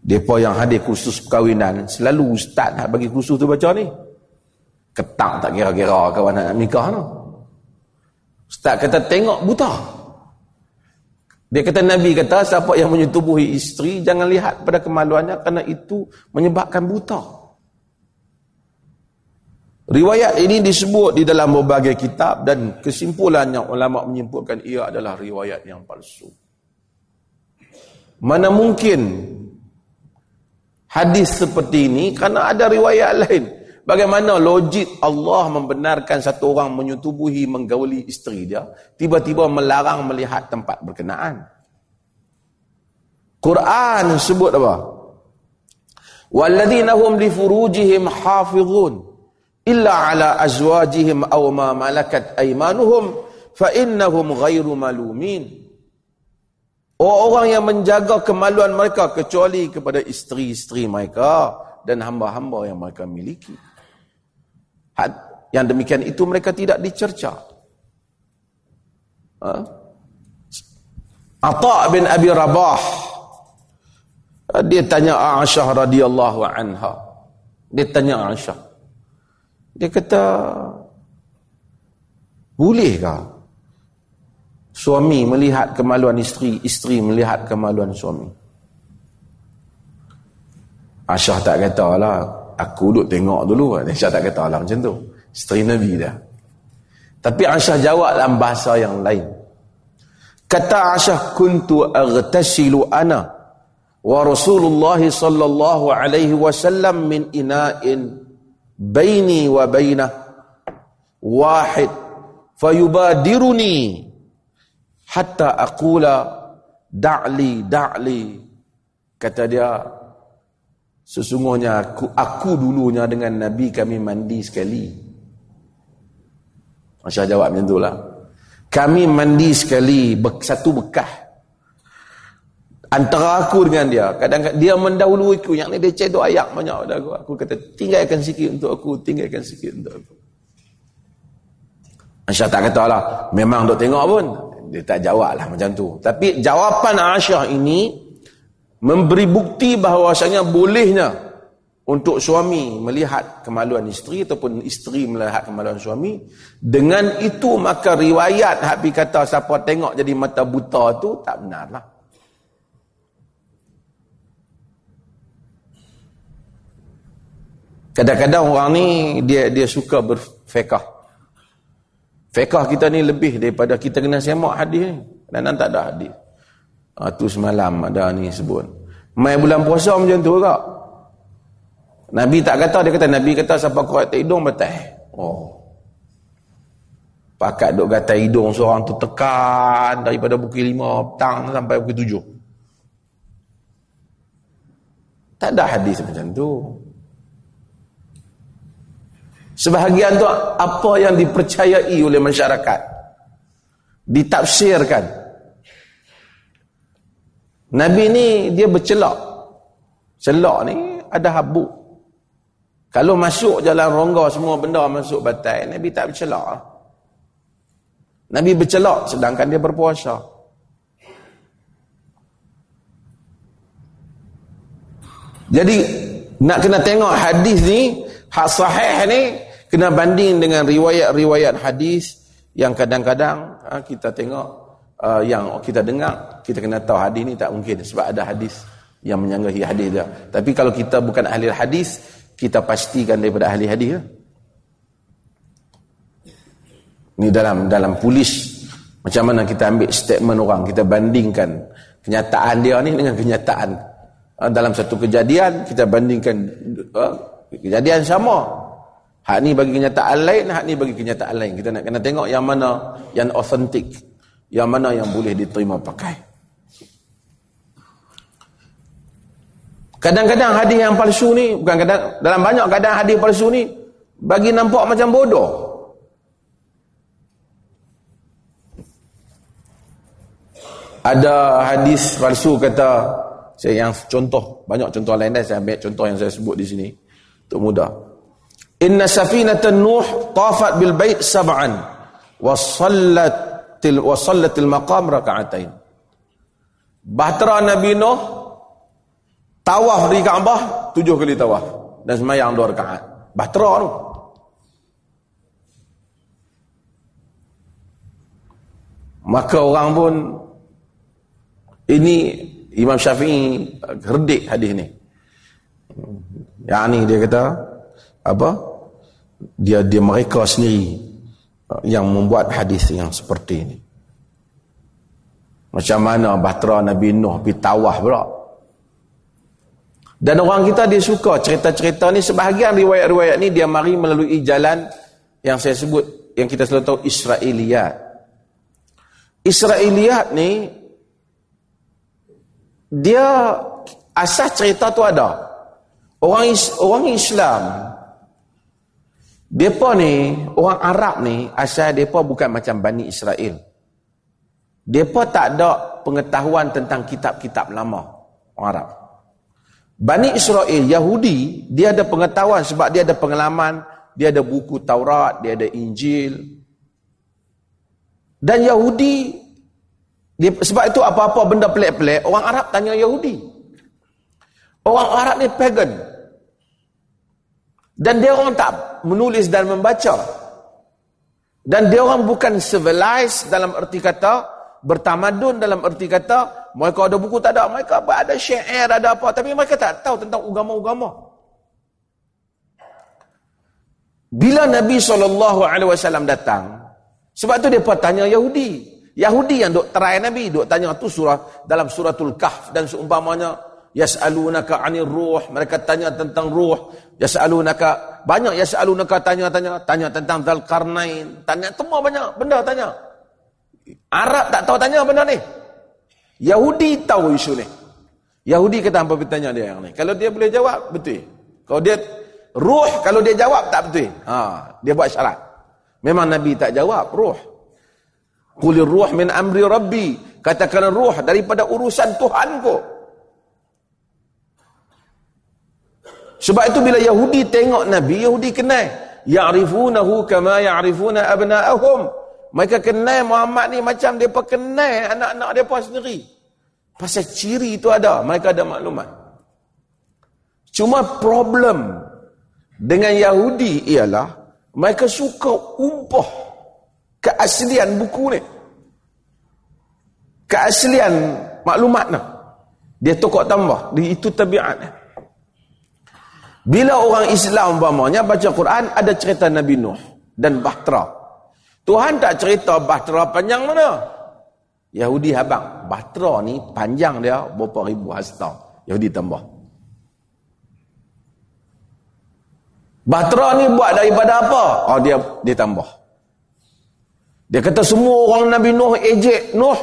Depa yang hadir kursus perkahwinan, selalu ustaz nak bagi kursus tu baca ni. Ketak tak kira-kira kawan nak nikah tu. No? Ustaz kata tengok buta. Dia kata Nabi kata siapa yang menyetubuhi isteri jangan lihat pada kemaluannya kerana itu menyebabkan buta. Riwayat ini disebut di dalam berbagai kitab dan kesimpulannya ulama menyimpulkan ia adalah riwayat yang palsu. Mana mungkin hadis seperti ini kerana ada riwayat lain. Bagaimana logik Allah membenarkan satu orang menyetubuhi, menggauli isteri dia, tiba-tiba melarang melihat tempat berkenaan? Quran sebut apa? وَالَّذِينَ هُمْ لِفُرُوجِهِمْ حَافِظُونَ إِلَّا عَلَىٰ أَزْوَاجِهِمْ أَوْ مَا مَلَكَتْ أَيْمَانُهُمْ فَإِنَّهُمْ غَيْرُ مَلُومِينَ. Orang-orang yang menjaga kemaluan mereka kecuali kepada isteri-isteri mereka dan hamba-hamba yang mereka miliki. Yang demikian itu mereka tidak dicerca. Ha? Atha' bin Abi Rabah, dia tanya Aisyah radhiyallahu anha. Dia tanya Aisyah. Dia kata, bolehkah suami melihat kemaluan isteri, isteri melihat kemaluan suami? Aisyah tak kata lah, aku duduk tengok dulu. Aisyah tak kata lah macam tu. Isteri Nabi dah. Tapi Aisyah jawab dalam bahasa yang lain. Kata Aisyah, kuntu aghtasilu ana wa Rasulullah sallallahu alaihi wasallam min ina'in baini wa bainah wahid fayubadiruni hatta aqula da'li da'li. Kata dia, sesungguhnya aku, aku dulunya dengan Nabi kami mandi sekali. Aisyah jawab macam itulah. Kami mandi sekali, satu bekah antara aku dengan dia. Kadang-kadang dia mendahului aku, yang ni dia cedok ayak banyak pada aku. Aku kata, tinggalkan sikit untuk aku, tinggalkan sikit untuk aku. Aisyah tak katalah, memang duk tengok pun. Dia tak jawab lah macam tu. Tapi jawapan Aisyah ini memberi bukti bahawasanya bolehnya untuk suami melihat kemaluan isteri ataupun isteri melihat kemaluan suami. Dengan itu maka riwayat Habib kata siapa tengok jadi mata buta tu tak benar lah. Kadang-kadang orang ni dia dia suka berfekah. Fiqah kita ni lebih daripada kita kena semak hadis ni. Dan tak ada hadis. Ha, tu semalam ada ni sebut. Mai bulan puasa macam tu kak. Nabi tak kata, dia kata Nabi kata siapa korek tak hidung batal. Oh. Pakat duk gatai hidung seorang tu tekan daripada pukul lima petang sampai pukul tujuh. Tak ada hadis macam tu. Sebahagian tu apa yang dipercayai oleh masyarakat ditafsirkan. Nabi ni dia bercelak. Celak ni ada habuk. Kalau masuk jalan rongga semua benda masuk batal, Nabi tak bercelak. Nabi bercelak sedangkan dia berpuasa. Jadi nak kena tengok hadis ni, hak sahih ni kena banding dengan riwayat-riwayat hadis yang kadang-kadang ha, kita tengok, uh, yang kita dengar, kita kena tahu hadis ni tak mungkin sebab ada hadis yang menyanggahi hadis dia. Tapi kalau kita bukan ahli hadis, kita pastikan daripada ahli hadis. Ni dalam dalam polis, macam mana kita ambil statement orang, kita bandingkan kenyataan dia ni dengan kenyataan. Ha, dalam satu kejadian, kita bandingkan ha, kejadian sama. Hak ni bagi kenyataan lain, hak ni bagi kenyataan lain. Kita nak kena tengok yang mana yang authentic, yang mana yang boleh diterima pakai. Kadang-kadang hadis yang palsu ni, bukan kadang, dalam banyak keadaan hadis palsu ni bagi nampak macam bodoh. Ada hadis palsu kata, saya yang contoh, banyak contoh lain dah, saya ambil contoh yang saya sebut di sini untuk mudah. Inna safinatan Nuh tafat bil bait sab'an wa sallat wa sallat al maqam rak'atain. Bahtera Nabi Nuh tawaf di Kaabah tujuh kali tawaf dan sembahyang dua rakaat. Bahtera tu. Maka orang pun ini Imam Syafi'i herdik hadis ni. Yang ni dia kata apa? Dia dia mereka sendiri yang membuat hadis yang seperti ini. Macam mana bahtera Nabi Nuh pergi tawaf pula. Dan orang kita dia suka cerita-cerita ni, sebahagian riwayat-riwayat ni dia mari melalui jalan yang saya sebut, yang kita selalu tahu Israiliyat. Israiliyat ni dia asas cerita tu ada. Orang is, orang Islam depa ni, orang Arab ni asal depa bukan macam Bani Israel. Mereka tak ada pengetahuan tentang kitab-kitab lama orang Arab. Bani Israel, Yahudi, dia ada pengetahuan sebab dia ada pengalaman, dia ada buku Taurat, dia ada Injil. Dan Yahudi, dia, sebab itu apa-apa benda pelik-pelik, orang Arab tanya Yahudi. Orang Arab ni pagan. Dan dia orang tak menulis dan membaca. Dan dia orang bukan civilized dalam erti kata, bertamadun dalam erti kata, mereka ada buku tak ada, mereka ada syair, ada apa, tapi mereka tak tahu tentang agama-agama. Bila Nabi sallallahu alaihi wasallam datang, sebab tu mereka tanya Yahudi. Yahudi yang duk terai Nabi, duk tanya tu surah, dalam suratul Kahf dan seumpamanya, yas'alunaka 'anil ruh, mereka tanya tentang ruh, yas'alunaka, banyak yas'alunaka tanya-tanya, tanya tentang Dzulqarnain, tanya semua banyak benda tanya. Arab tak tahu tanya benda ni. Yahudi tahu isu ni. Yahudi kata hangpa bertanya dia yang ni. Kalau dia boleh jawab, betul. Kalau dia ruh, kalau dia jawab tak betul. Ha, dia buat syarat. Memang Nabi tak jawab ruh. Qulir ruh min amri rabbi, katakan ruh daripada urusan Tuhanku. Sebab itu bila Yahudi tengok Nabi, Yahudi kenal. Ya'rifunahu kama ya'rifuna abna'ahum. Mereka kenal Muhammad ni macam mereka kenal anak-anak mereka sendiri. Pasal ciri itu ada, mereka ada maklumat. Cuma problem dengan Yahudi ialah mereka suka umpah keaslian buku ni. Keaslian maklumat ni. Dia tukar tambah. Itu tabiat ni. Bila orang Islam umpamanya baca Quran, ada cerita Nabi Nuh dan Bahtera. Tuhan tak cerita Bahtera panjang mana. Yahudi habang, Bahtera ni panjang dia berapa ribu hasta. Yahudi tambah. Bahtera ni buat daripada apa? Oh, dia dia tambah. Dia kata semua orang Nabi Nuh ejek Nuh.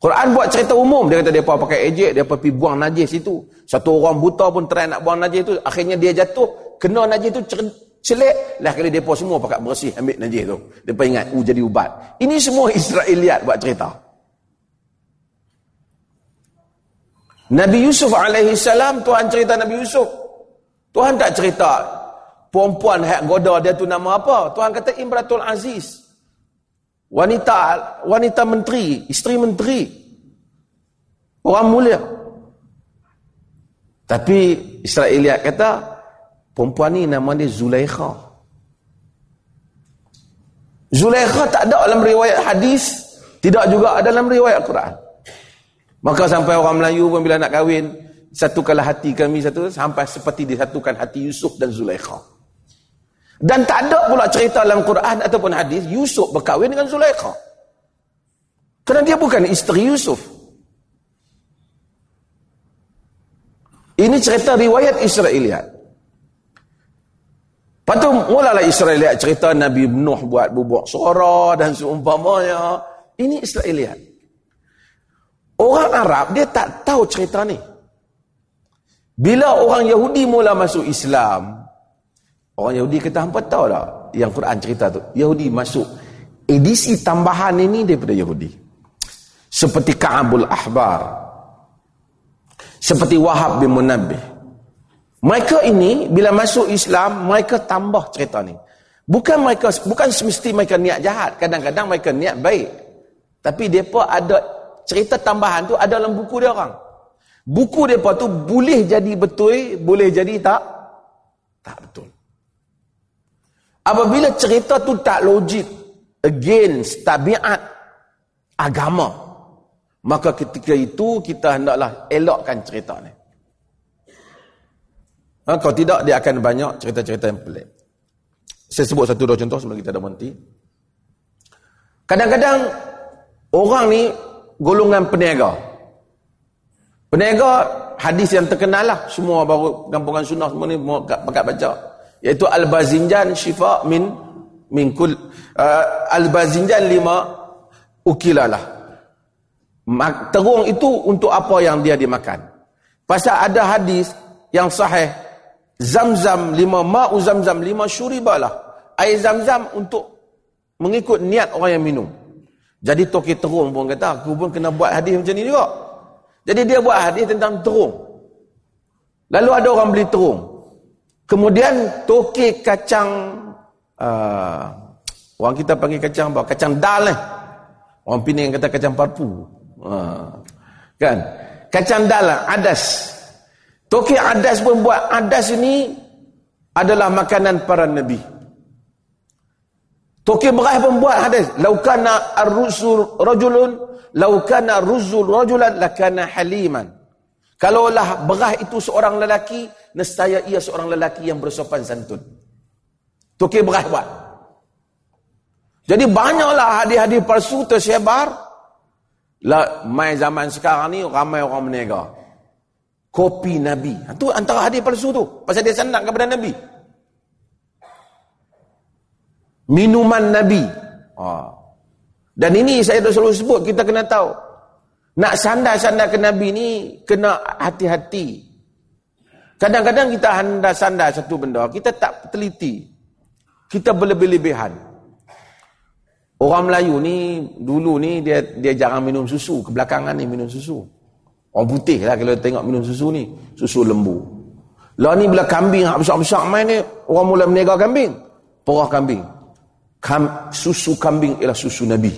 Quran buat cerita umum. Dia kata mereka pakai ejek, mereka pergi buang najis itu. Satu orang buta pun try nak buang najis itu. Akhirnya dia jatuh, kena najis itu celik. Lah kali mereka semua pakai bersih ambil najis itu. Mereka ingat, oh jadi ubat. Ini semua Israeliat buat cerita. Nabi Yusuf alaihi salam, Tuhan cerita Nabi Yusuf. Tuhan tak cerita perempuan hak goda dia tu nama apa. Tuhan kata Imratul Aziz. Wanita wanita menteri, isteri menteri. Orang mulia. Tapi Israeliat kata, perempuan ni nama dia Zulaikha. Zulaikha tak ada dalam riwayat hadis, tidak juga ada dalam riwayat Quran. Maka sampai orang Melayu pun bila nak kahwin, satukanlah hati kami satu, sampai seperti disatukan hati Yusuf dan Zulaikha. Dan tak ada pula cerita dalam Quran ataupun hadis Yusuf berkahwin dengan Zulaikha. Kerana dia bukan isteri Yusuf. Ini cerita riwayat Israeliat. Lepas tu mulalah Israeliat cerita Nabi Nuh buat bubuk suara dan seumpamanya. Ini Israeliat. Orang Arab dia tak tahu cerita ni. Bila orang Yahudi mula masuk Islam, orang Yahudi kata, hampa tahu tak yang Quran cerita tu? Yahudi masuk edisi tambahan ini daripada Yahudi. Seperti Ka'abul Ahbar. Seperti Wahab bin Munabbih. Mereka ini, bila masuk Islam, mereka tambah cerita ni. Bukan mereka, bukan semesti mereka niat jahat. Kadang-kadang mereka niat baik. Tapi mereka ada cerita tambahan tu ada dalam buku dia orang. Buku mereka tu boleh jadi betul, boleh jadi tak, tak betul. Apabila cerita tu tak logik, against tabiat agama, maka ketika itu kita hendaklah elakkan cerita ni. Ha, kalau tidak, dia akan banyak cerita-cerita yang pelik. Saya sebut satu dua contoh sebelum kita dah berhenti. Kadang-kadang orang ni golongan peniaga. Peniaga, hadis yang terkenal lah, semua baru kampungan sunnah semua ni pakat baca. Iaitu Al-Bazinjan Shifa min min kul uh, Al-Bazinjan lima ukilalah. Terung itu untuk apa yang dia dimakan. Pasal ada hadis yang sahih, Zamzam lima ma'u Zamzam lima syuribalah. Air Zamzam untuk mengikut niat orang yang minum. Jadi toki terung pun kata, aku pun kena buat hadis macam ni juga. Jadi dia buat hadis tentang terung. Lalu ada orang beli terung. Kemudian toki kacang, uh, orang kita panggil kacang apa? Kacang dal lah. Orang Pening kata kacang parpu. Uh, kan? Kacang dal lah, adas. Toki adas pun buat. Adas ini adalah makanan para nabi. Toki beras pun buat hadis. Laukana ar-rusul rajulun, laukana ar-ruzul rajulan, lakana haliman. Kalaulah beras itu seorang lelaki, nescaya ia seorang lelaki yang bersopan santun. Toki beras buat. Jadi banyaklah hadis-hadis palsu tersebar. Lah, mai zaman sekarang ni ramai orang meniaga. Kopi Nabi. Itu antara hadis palsu tu. Pasal dia sanad kepada Nabi. Minuman Nabi. Ha. Dan ini saya dah selalu sebut, kita kena tahu. Nak sandar-sandar ke Nabi ni, kena hati-hati. Kadang-kadang kita sandar satu benda, kita tak teliti. Kita berlebih-lebihan. Orang Melayu ni, dulu ni, dia dia jarang minum susu. Kebelakangan ni minum susu. Orang putih lah kalau tengok minum susu ni. Susu lembu. Lah ni bila kambing besar-besar main ni, orang mula meniaga kambing. Perah kambing. Kam, susu kambing ialah susu Nabi.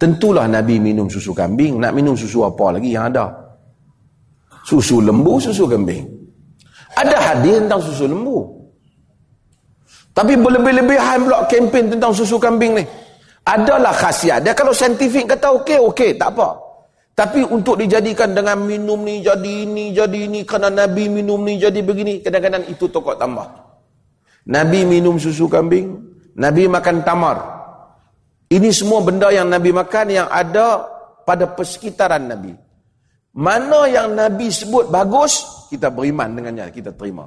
Tentulah Nabi minum susu kambing. Nak minum susu apa lagi yang ada? Susu lembu, susu kambing. Ada hadis tentang susu lembu. Tapi berlebih-lebihan pula kempen tentang susu kambing ni. Adalah khasiat dia. Kalau saintifik kata okey, okey, tak apa. Tapi untuk dijadikan dengan minum ni jadi ini, jadi ini, kerana Nabi minum ni jadi begini, kadang-kadang itu tokok tambah. Nabi minum susu kambing, Nabi makan tamar. Ini semua benda yang Nabi makan yang ada pada persekitaran Nabi. Mana yang Nabi sebut bagus, kita beriman dengannya, kita terima.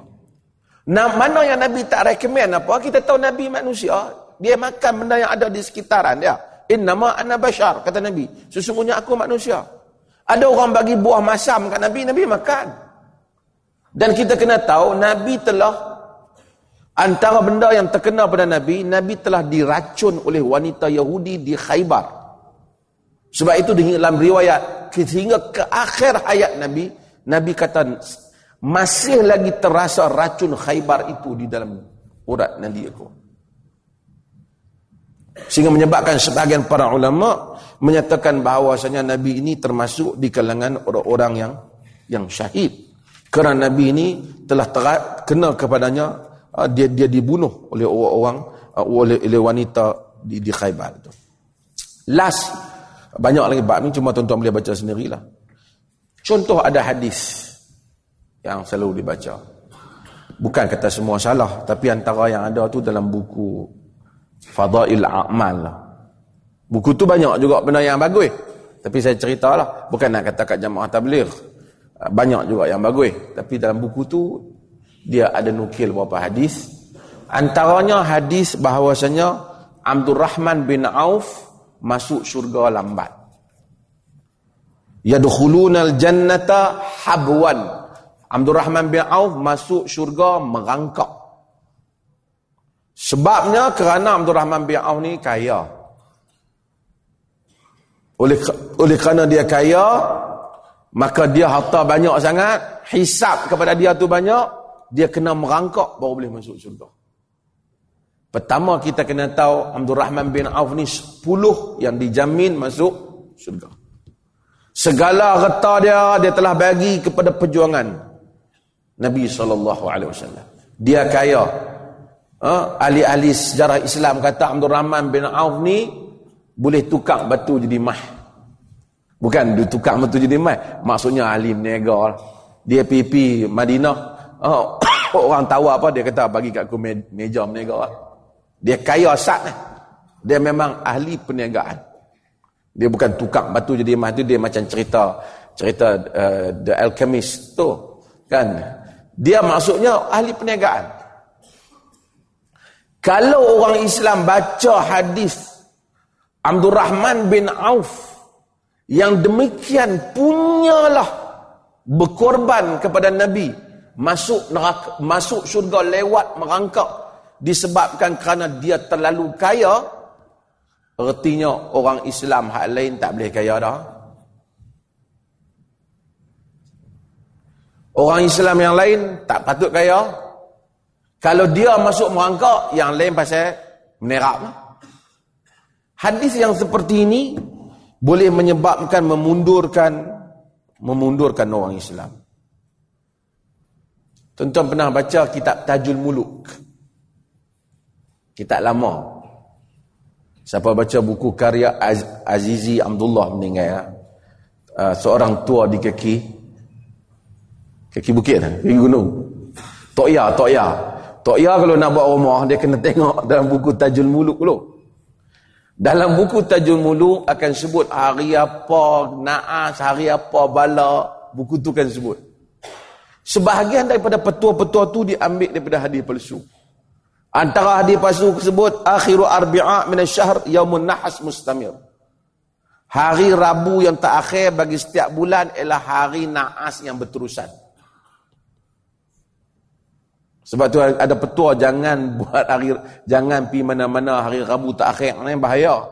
Nah, mana yang Nabi tak recommend apa, kita tahu Nabi manusia, dia makan benda yang ada di sekitaran dia. Innama ana bashar, kata Nabi, sesungguhnya aku manusia. Ada orang bagi buah masam kat Nabi, Nabi makan. Dan kita kena tahu Nabi telah, antara benda yang terkena pada Nabi, Nabi telah diracun oleh wanita Yahudi di Khaybar. Sebab itu dalam riwayat, sehingga ke akhir hayat Nabi, Nabi kata, masih lagi terasa racun Khaybar itu di dalam urat nadi aku. Sehingga menyebabkan sebahagian para ulama menyatakan bahawasanya Nabi ini termasuk di kalangan orang-orang yang yang syahid. Kerana Nabi ini telah terkena kepadanya, dia dia dibunuh oleh orang-orang, oleh, oleh wanita di, di Khaybar itu. Last, banyak lagi bab ni, cuma tuan-tuan boleh baca sendirilah. Contoh ada hadis yang selalu dibaca. Bukan kata semua salah, tapi antara yang ada tu dalam buku Fadail A'mal. Buku tu banyak juga benda yang bagus. Tapi saya ceritalah, bukan nak kata kat jemaah tabligh. Banyak juga yang bagus, tapi dalam buku tu dia ada nukil beberapa hadis. Antaranya hadis bahawasanya Abdul Rahman bin Auf masuk syurga lambat. Yadkhulunal jannata habwan. Abdul Rahman bin Auf masuk syurga merangkak. Sebabnya kerana Abdul Rahman bin Auf ni kaya. Oleh oleh kerana dia kaya, maka dia harta banyak sangat, hisab kepada dia tu banyak. Dia kena merangkak baru boleh masuk syurga. Pertama kita kena tahu Abdul Rahman bin Auf ni sepuluh yang dijamin masuk syurga. Segala harta dia, dia telah bagi kepada perjuangan Nabi sallallahu alaihi wasallam. Dia kaya. Ha? Ahli-ahli sejarah Islam kata Abdul Rahman bin Auf ni boleh tukar batu jadi mah. Bukan dia tukar batu jadi mah, maksudnya ahli berniaga. Dia pergi Madinah. Oh, orang tahu apa, dia kata bagi kat aku meja berniaga. Dia kaya asat. Dia memang ahli perniagaan. Dia bukan tukar batu jadi emas tu, dia macam cerita cerita uh, The Alchemist tu kan. Dia maksudnya ahli perniagaan. Kalau orang Islam baca hadis Abdul Rahman bin Auf yang demikian punyalah berkorban kepada Nabi, masuk neraka, masuk syurga lewat merangkak disebabkan kerana dia terlalu kaya, Ertinya orang Islam hak lain tak boleh kaya dah. Orang Islam yang lain tak patut kaya. Kalau dia masuk merangkak, yang lain pasal menerap. Hadis yang seperti ini boleh menyebabkan memundurkan memundurkan orang Islam. Tuan-tuan pernah baca kitab Tajul Muluk? Kitab lama. Siapa baca buku karya Az Azizi Abdullah meninggal, ya? Uh, seorang tua di kaki kaki bukit, kaki gunung. Tokya, Tokya. Tokya kalau nak buat rumah, dia kena tengok dalam buku Tajul Muluk dulu. Dalam buku Tajul Muluk akan sebut hari apa naas, hari apa bala, buku tu kan sebut. Sebahagian daripada petua-petua tu diambil daripada hadis palsu. Antara hadis palsu tersebut, akhiru arbi'a min asy-syahr yaumun nahas mustamir. Hari Rabu yang terakhir bagi setiap bulan ialah hari naas yang berterusan. Sebab tu ada petua jangan buat hari, jangan pi mana-mana hari Rabu terakhir ni, bahaya.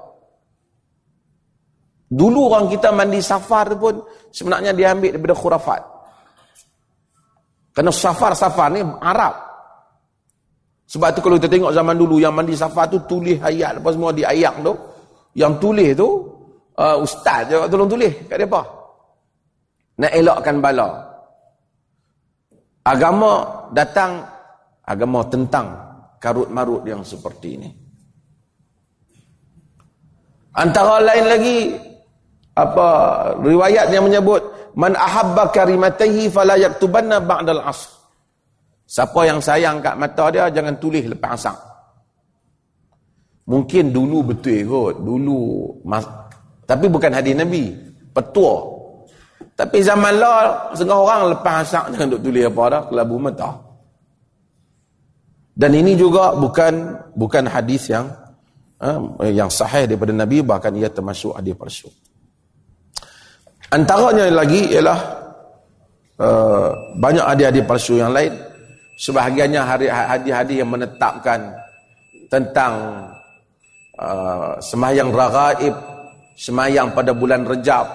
Dulu orang kita mandi safar pun sebenarnya diambil daripada khurafat. Kerana safar-safar ni Arab. Sebab tu kalau kita tengok zaman dulu yang mandi safar tu tulis ayat apa semua di ayat tu. Yang tulis tu uh, ustaz je tolong tulis kat depa. Nak elakkan bala. Agama datang, agama tentang karut marut yang seperti ini. Antara lain lagi apa riwayat yang menyebut man ahabba karimatahi fala yaktubanna ba'dal asr. Siapa yang sayang kat mata dia jangan tulis lepas asar. Mungkin dulu betul kot, dulu mas, tapi bukan hadis Nabi, petua. Tapi zaman lah setengah orang lepas asar jangan duk tulis apa dah, kelabu mata. Dan ini juga bukan bukan hadis yang eh, yang sahih daripada Nabi, bahkan ia termasuk hadis palsu. Antaranya lagi ialah uh, banyak hadis-hadis palsu yang lain. Sebahagiannya hadis-hadis yang menetapkan tentang uh, sembahyang raghaib, sembahyang pada bulan Rejab.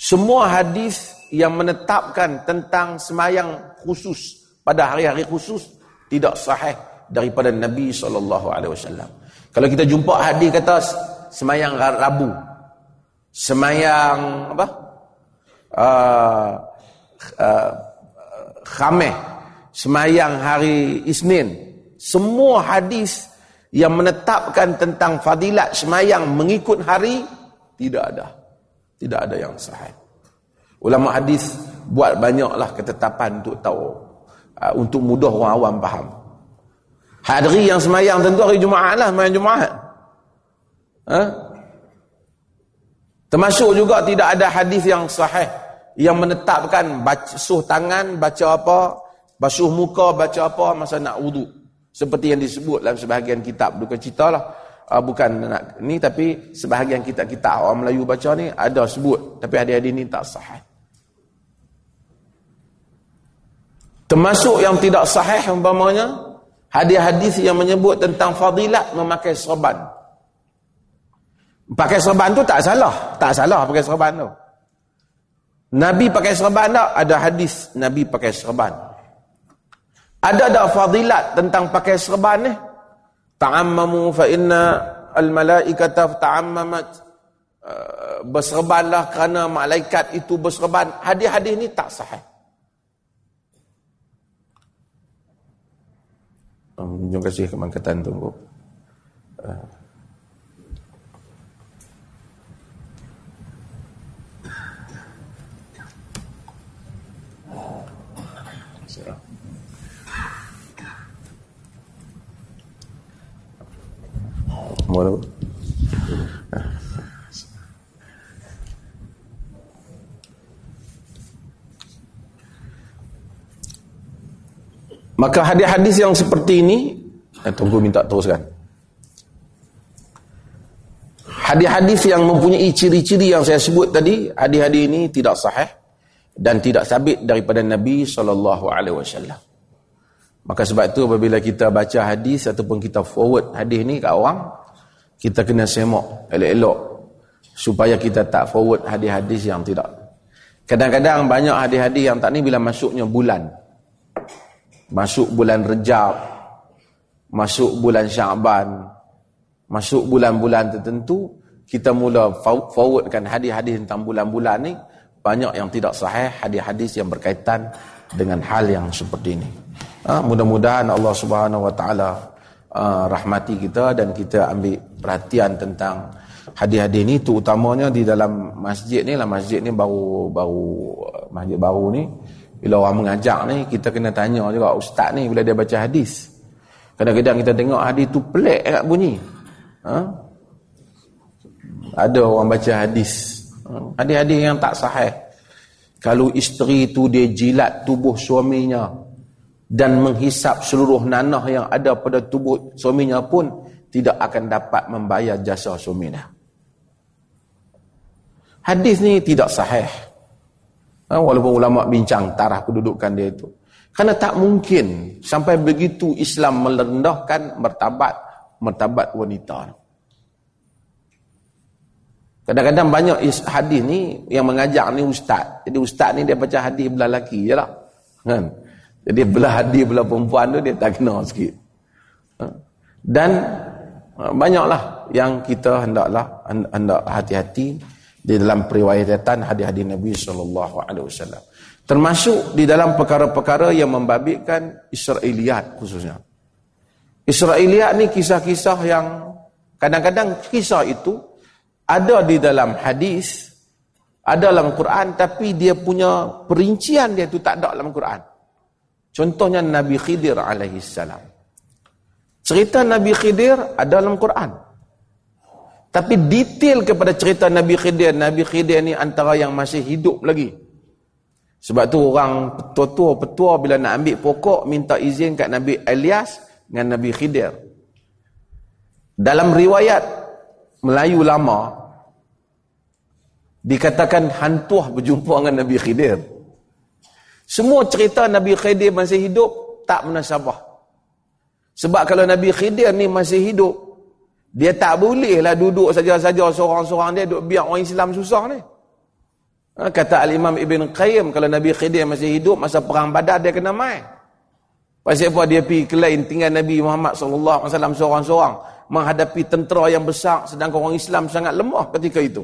Semua hadis yang menetapkan tentang sembahyang khusus pada hari-hari khusus tidak sahih daripada Nabi sallallahu alaihi wasallam. Kalau kita jumpa hadis kata sembahyang Rabu, semayang apa? Uh, uh, Khameh, semayang hari Isnin. Semua hadis yang menetapkan tentang fadilat semayang mengikut hari tidak ada. Tidak ada yang sahih. Ulama hadis buat banyaklah ketetapan untuk tahu, uh, untuk mudah orang awam faham. Hari yang semayang tentu hari Jumaat lah, semayang Jumaat. Ha? Huh? Termasuk juga tidak ada hadis yang sahih yang menetapkan basuh tangan baca apa, basuh muka baca apa masa nak wuduk. Seperti yang disebut dalam sebahagian kitab, bukan cerita lah, bukan nak ni, tapi sebahagian kitab-kitab orang Melayu baca ni ada sebut, tapi hadis-hadis ni tak sahih. Termasuk yang tidak sahih umpamanya hadis-hadis yang menyebut tentang fadilat memakai serban. Pakai serban tu tak salah. Tak salah pakai serban tu. Nabi pakai serban tak? Ada hadis Nabi pakai serban. Ada ada fadilat tentang pakai serban ni. Ta'ammamu fa inna al-malaikata ta'ammamat. Uh, berserbanlah kerana malaikat itu berserban. Hadis-hadis ni tak sahih. Um, terima kasih kemangkatan tunggu. Uh. Walau maka hadis-hadis yang seperti ini, tunggu minta teruskan. Hadis-hadis yang mempunyai ciri-ciri yang saya sebut tadi, hadis-hadis ini tidak sahih dan tidak sabit daripada Nabi sallallahu alaihi wasallam. Maka sebab itu apabila kita baca hadis ataupun kita forward hadis ni kat orang, Kita kena semak elok-elok supaya kita tak forward hadis-hadis yang tidak. Kadang-kadang banyak hadis-hadis yang tak ni bila masuknya bulan. Masuk bulan Rejab, masuk bulan Syaban, masuk bulan-bulan tertentu, kita mula forwardkan hadis-hadis tentang bulan-bulan ni. Banyak yang tidak sahih hadis-hadis yang berkaitan dengan hal yang seperti ini. Ha, mudah-mudahan Allah Subhanahu Wa Taala uh, rahmati kita dan kita ambil perhatian tentang hadis-hadis ini, terutamanya di dalam masjid ni lah. Masjid ni baru baru masjid baru ni, bila orang mengajar ni kita kena tanya juga ustaz ni bila dia baca hadis. Kadang-kadang kita tengok hadis tu pelik agak bunyi. Ha? Ada orang baca hadis. Hadis-hadis yang tak sahih. Kalau isteri tu dia jilat tubuh suaminya dan menghisap seluruh nanah yang ada pada tubuh suaminya pun tidak akan dapat membayar jasa suaminya. Hadis ni tidak sahih. Ha, walaupun ulama bincang taraf kedudukan dia itu. Kerana tak mungkin sampai begitu Islam merendahkan martabat martabat wanita. Kadang-kadang banyak hadis ni yang mengajar ni ustaz. Jadi ustaz ni dia baca hadis belah lelaki je lah. Kan? Jadi belah hadis belah perempuan tu dia tak kena sikit. Dan banyaklah yang kita hendaklah hendak hati-hati di dalam periwayatan hadis-hadis Nabi sallallahu alaihi wasallam. Termasuk di dalam perkara-perkara yang membabitkan Israiliyat khususnya. Israiliyat ni kisah-kisah yang kadang-kadang kisah itu ada di dalam hadis, ada dalam Quran, tapi dia punya perincian dia tu tak ada dalam Quran. Contohnya Nabi Khidir alaihi salam. Cerita Nabi Khidir ada dalam Quran. Tapi detail kepada cerita Nabi Khidir, Nabi Khidir ni antara yang masih hidup lagi. Sebab tu orang petua-petua bila nak ambil pokok minta izin kat Nabi Ilyas dengan Nabi Khidir. Dalam riwayat Melayu lama dikatakan hantuah berjumpa dengan Nabi Khidir. Semua cerita Nabi Khidir masih hidup tak munasabah. Sebab kalau Nabi Khidir ni masih hidup, dia tak bolehlah duduk saja-saja seorang-seorang dia duk biar orang Islam susah ni. Ha, kata Al-Imam Ibn Qayyim, kalau Nabi Khidir masih hidup masa perang Badar dia kena mai. Pasal apa dia pergi ke lain tinggal Nabi Muhammad sallallahu alaihi wasallam seorang-seorang menghadapi tentera yang besar, sedangkan orang Islam sangat lemah ketika itu.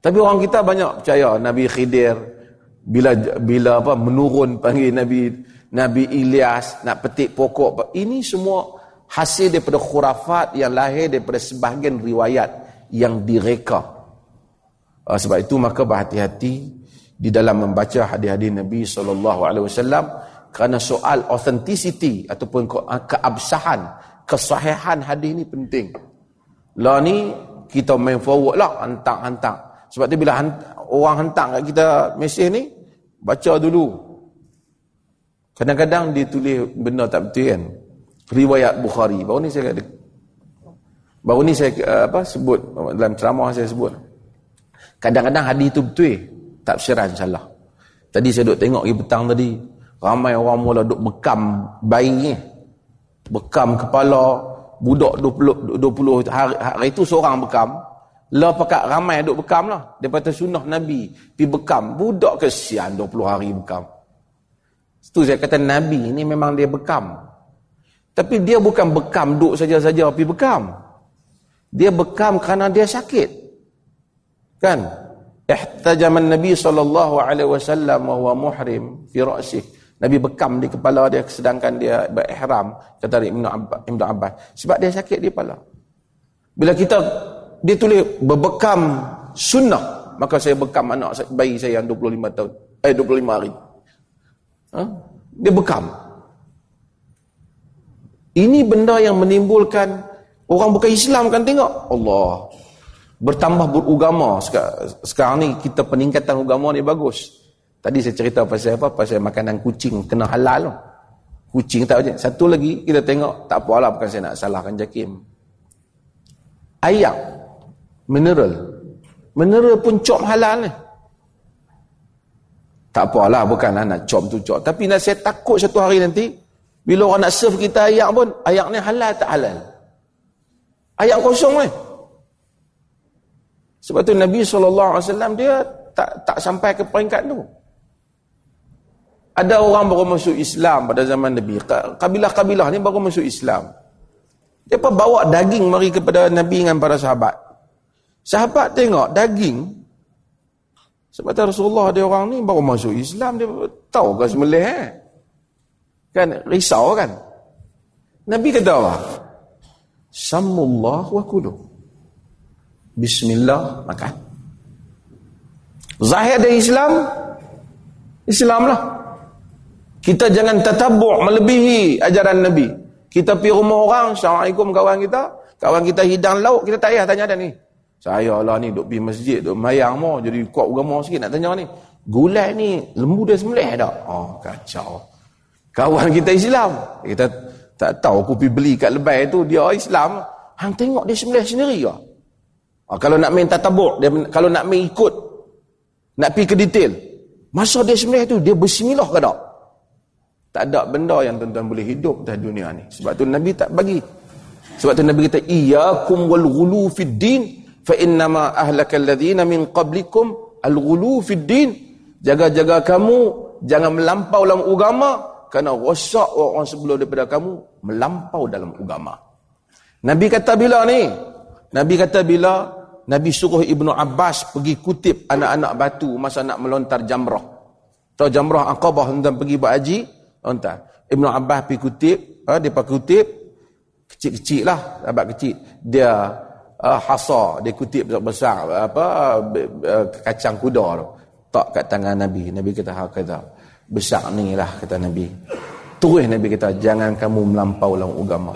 Tapi orang kita banyak percaya Nabi Khidir bila bila apa menurun panggil Nabi Nabi Ilyas nak petik pokok. Ini semua hasil daripada khurafat yang lahir daripada sebahagian riwayat yang direka. Sebab itu maka berhati-hati di dalam membaca hadis-hadis Nabi sallallahu alaihi wasallam, kerana soal authenticity ataupun keabsahan, kesahihan hadis ni penting. Lah ni kita main forward lah, hantar-hantar. Sebab tu bila hant- orang hantar kat kita mesej ni, baca dulu. Kadang-kadang dia tulis benda tak betul kan. Riwayat Bukhari. Baru ni saya baru ni saya apa sebut dalam ceramah saya sebut. Kadang-kadang hadis tu betul, tafsiran salah. Tadi saya duk tengok di petang tadi, ramai orang mula duk bekam bayi ni. Bekam kepala budak dua puluh, dua puluh hari, hari itu seorang bekam lah, pakat ramai duk bekam lah. Dia kata sunnah Nabi pi bekam budak, kesian dua puluh hari bekam. Itu saya kata Nabi ni memang dia bekam, tapi dia bukan bekam duk saja-saja pi bekam. Dia bekam kerana dia sakit kan. Ihtajaman Nabi sallallahu alaihi wasallam wa huwa muhrim fi ra'sih. Nabi bekam di kepala dia sedangkan dia berihram, kata Ibnu Abbas, Ibnu Abbas, sebab dia sakit di kepala. Bila kita dia tulis berbekam sunnah, maka saya bekam anak bayi saya yang dua puluh lima tahun, eh dua puluh lima hari. Ha? Dia bekam. Ini benda yang menimbulkan orang bukan Islam kan tengok. Allah. Bertambah beragama sekarang, sekarang ni kita peningkatan agama ni bagus. Tadi saya cerita pasal apa? Pasal makanan kucing kena halal lah. Kucing tak wajib. Satu lagi kita tengok, tak apalah, bukan saya nak salahkan JAKIM. Ayak, mineral. Mineral pun cop halal ni. Tak apalah, bukanlah nak cop tu cop. Tapi nak saya takut satu hari nanti, bila orang nak serve kita ayak pun, ayak ni halal tak halal? Ayat kosong kan. Sebab tu Nabi sallallahu alaihi wasallam dia tak tak sampai ke peringkat tu. Ada orang baru masuk Islam pada zaman Nabi. Kabilah-kabilah ni baru masuk Islam. Dia pun bawa daging mari kepada Nabi dengan para sahabat. Sahabat tengok daging. Sebab tu Rasulullah dia orang ni baru masuk Islam. Dia tahu ke semelih eh? Kan? Risau kan? Nabi kata apa? Samullah wa kuluh. Bismillah makan. Zahir dari Islam, Islamlah. Kita jangan tatabuk melebihi ajaran Nabi. Kita pergi rumah orang, assalamualaikum kawan kita. Kawan kita hidang lauk, kita tak payah tanya dia ni. Saya lah ni duk pergi masjid, duk mayang mau, jadi kuat agama sikit nak tanya ni. Gulai ni, lembu dia sembelih tak? Oh kacau. Kawan kita Islam. Kita tak tahu aku pergi beli kat Lebay tu, dia Islam. Hang tengok dia sembelih sendiri ke? Ha, kalau nak main tatabur, dia, kalau nak main ikut, nak pergi ke detail. Masa dia sembelih tu, dia bismillah ke tak? Tak ada benda yang tuan-tuan boleh hidup dalam dunia ni. Sebab tu Nabi tak bagi. Sebab tu Nabi kata, Iyakum wal-ghulu fid din, fa'innama ahlakal ladhina min qablikum al-ghulu fid din. Jaga-jaga kamu, jangan melampau dalam agama, kerana rosak orang sebelum daripada kamu, melampau dalam agama. Nabi kata bila ni? Nabi kata bila Nabi suruh Ibnu Abbas pergi kutip anak-anak batu masa nak melontar jamrah. Tahu jamrah Aqabah tuan pergi buat haji, lontar. Ibnu Abbas pergi kutip, ha, dia pergi kutip kecil-kecil lah, abad kecil. Dia uh, hasa, dia kutip besar apa uh, kacang kuda tu. Tak kat tangan Nabi. Nabi kata ha kata, besar ni lah kata Nabi. Terus Nabi kata jangan kamu melampau dalam agama.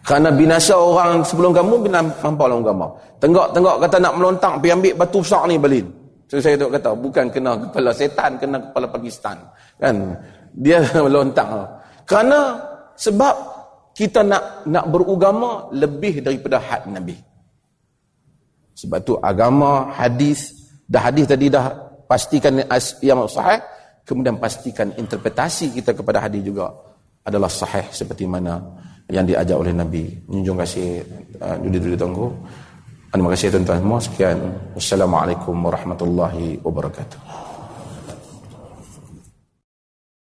Kerana binasa orang sebelum kamu bina nampak dalam agama. Tenggok-tenggok kata nak melontar, pergi ambil batu besar ni balik. So saya tu kata, bukan kena kepala setan, kena kepala Pakistan. Kan? Dia melontar. Kerana sebab kita nak nak beragama lebih daripada had Nabi. Sebab tu agama, hadis, dah hadis tadi dah pastikan yang sahih, kemudian pastikan interpretasi kita kepada hadis juga adalah sahih seperti mana yang diajak oleh Nabi. Menjunjung kasih uh, dudi-dudi tangguh. Terima kasih tuan-tuan semua. Sekian. Wassalamualaikum warahmatullahi wabarakatuh.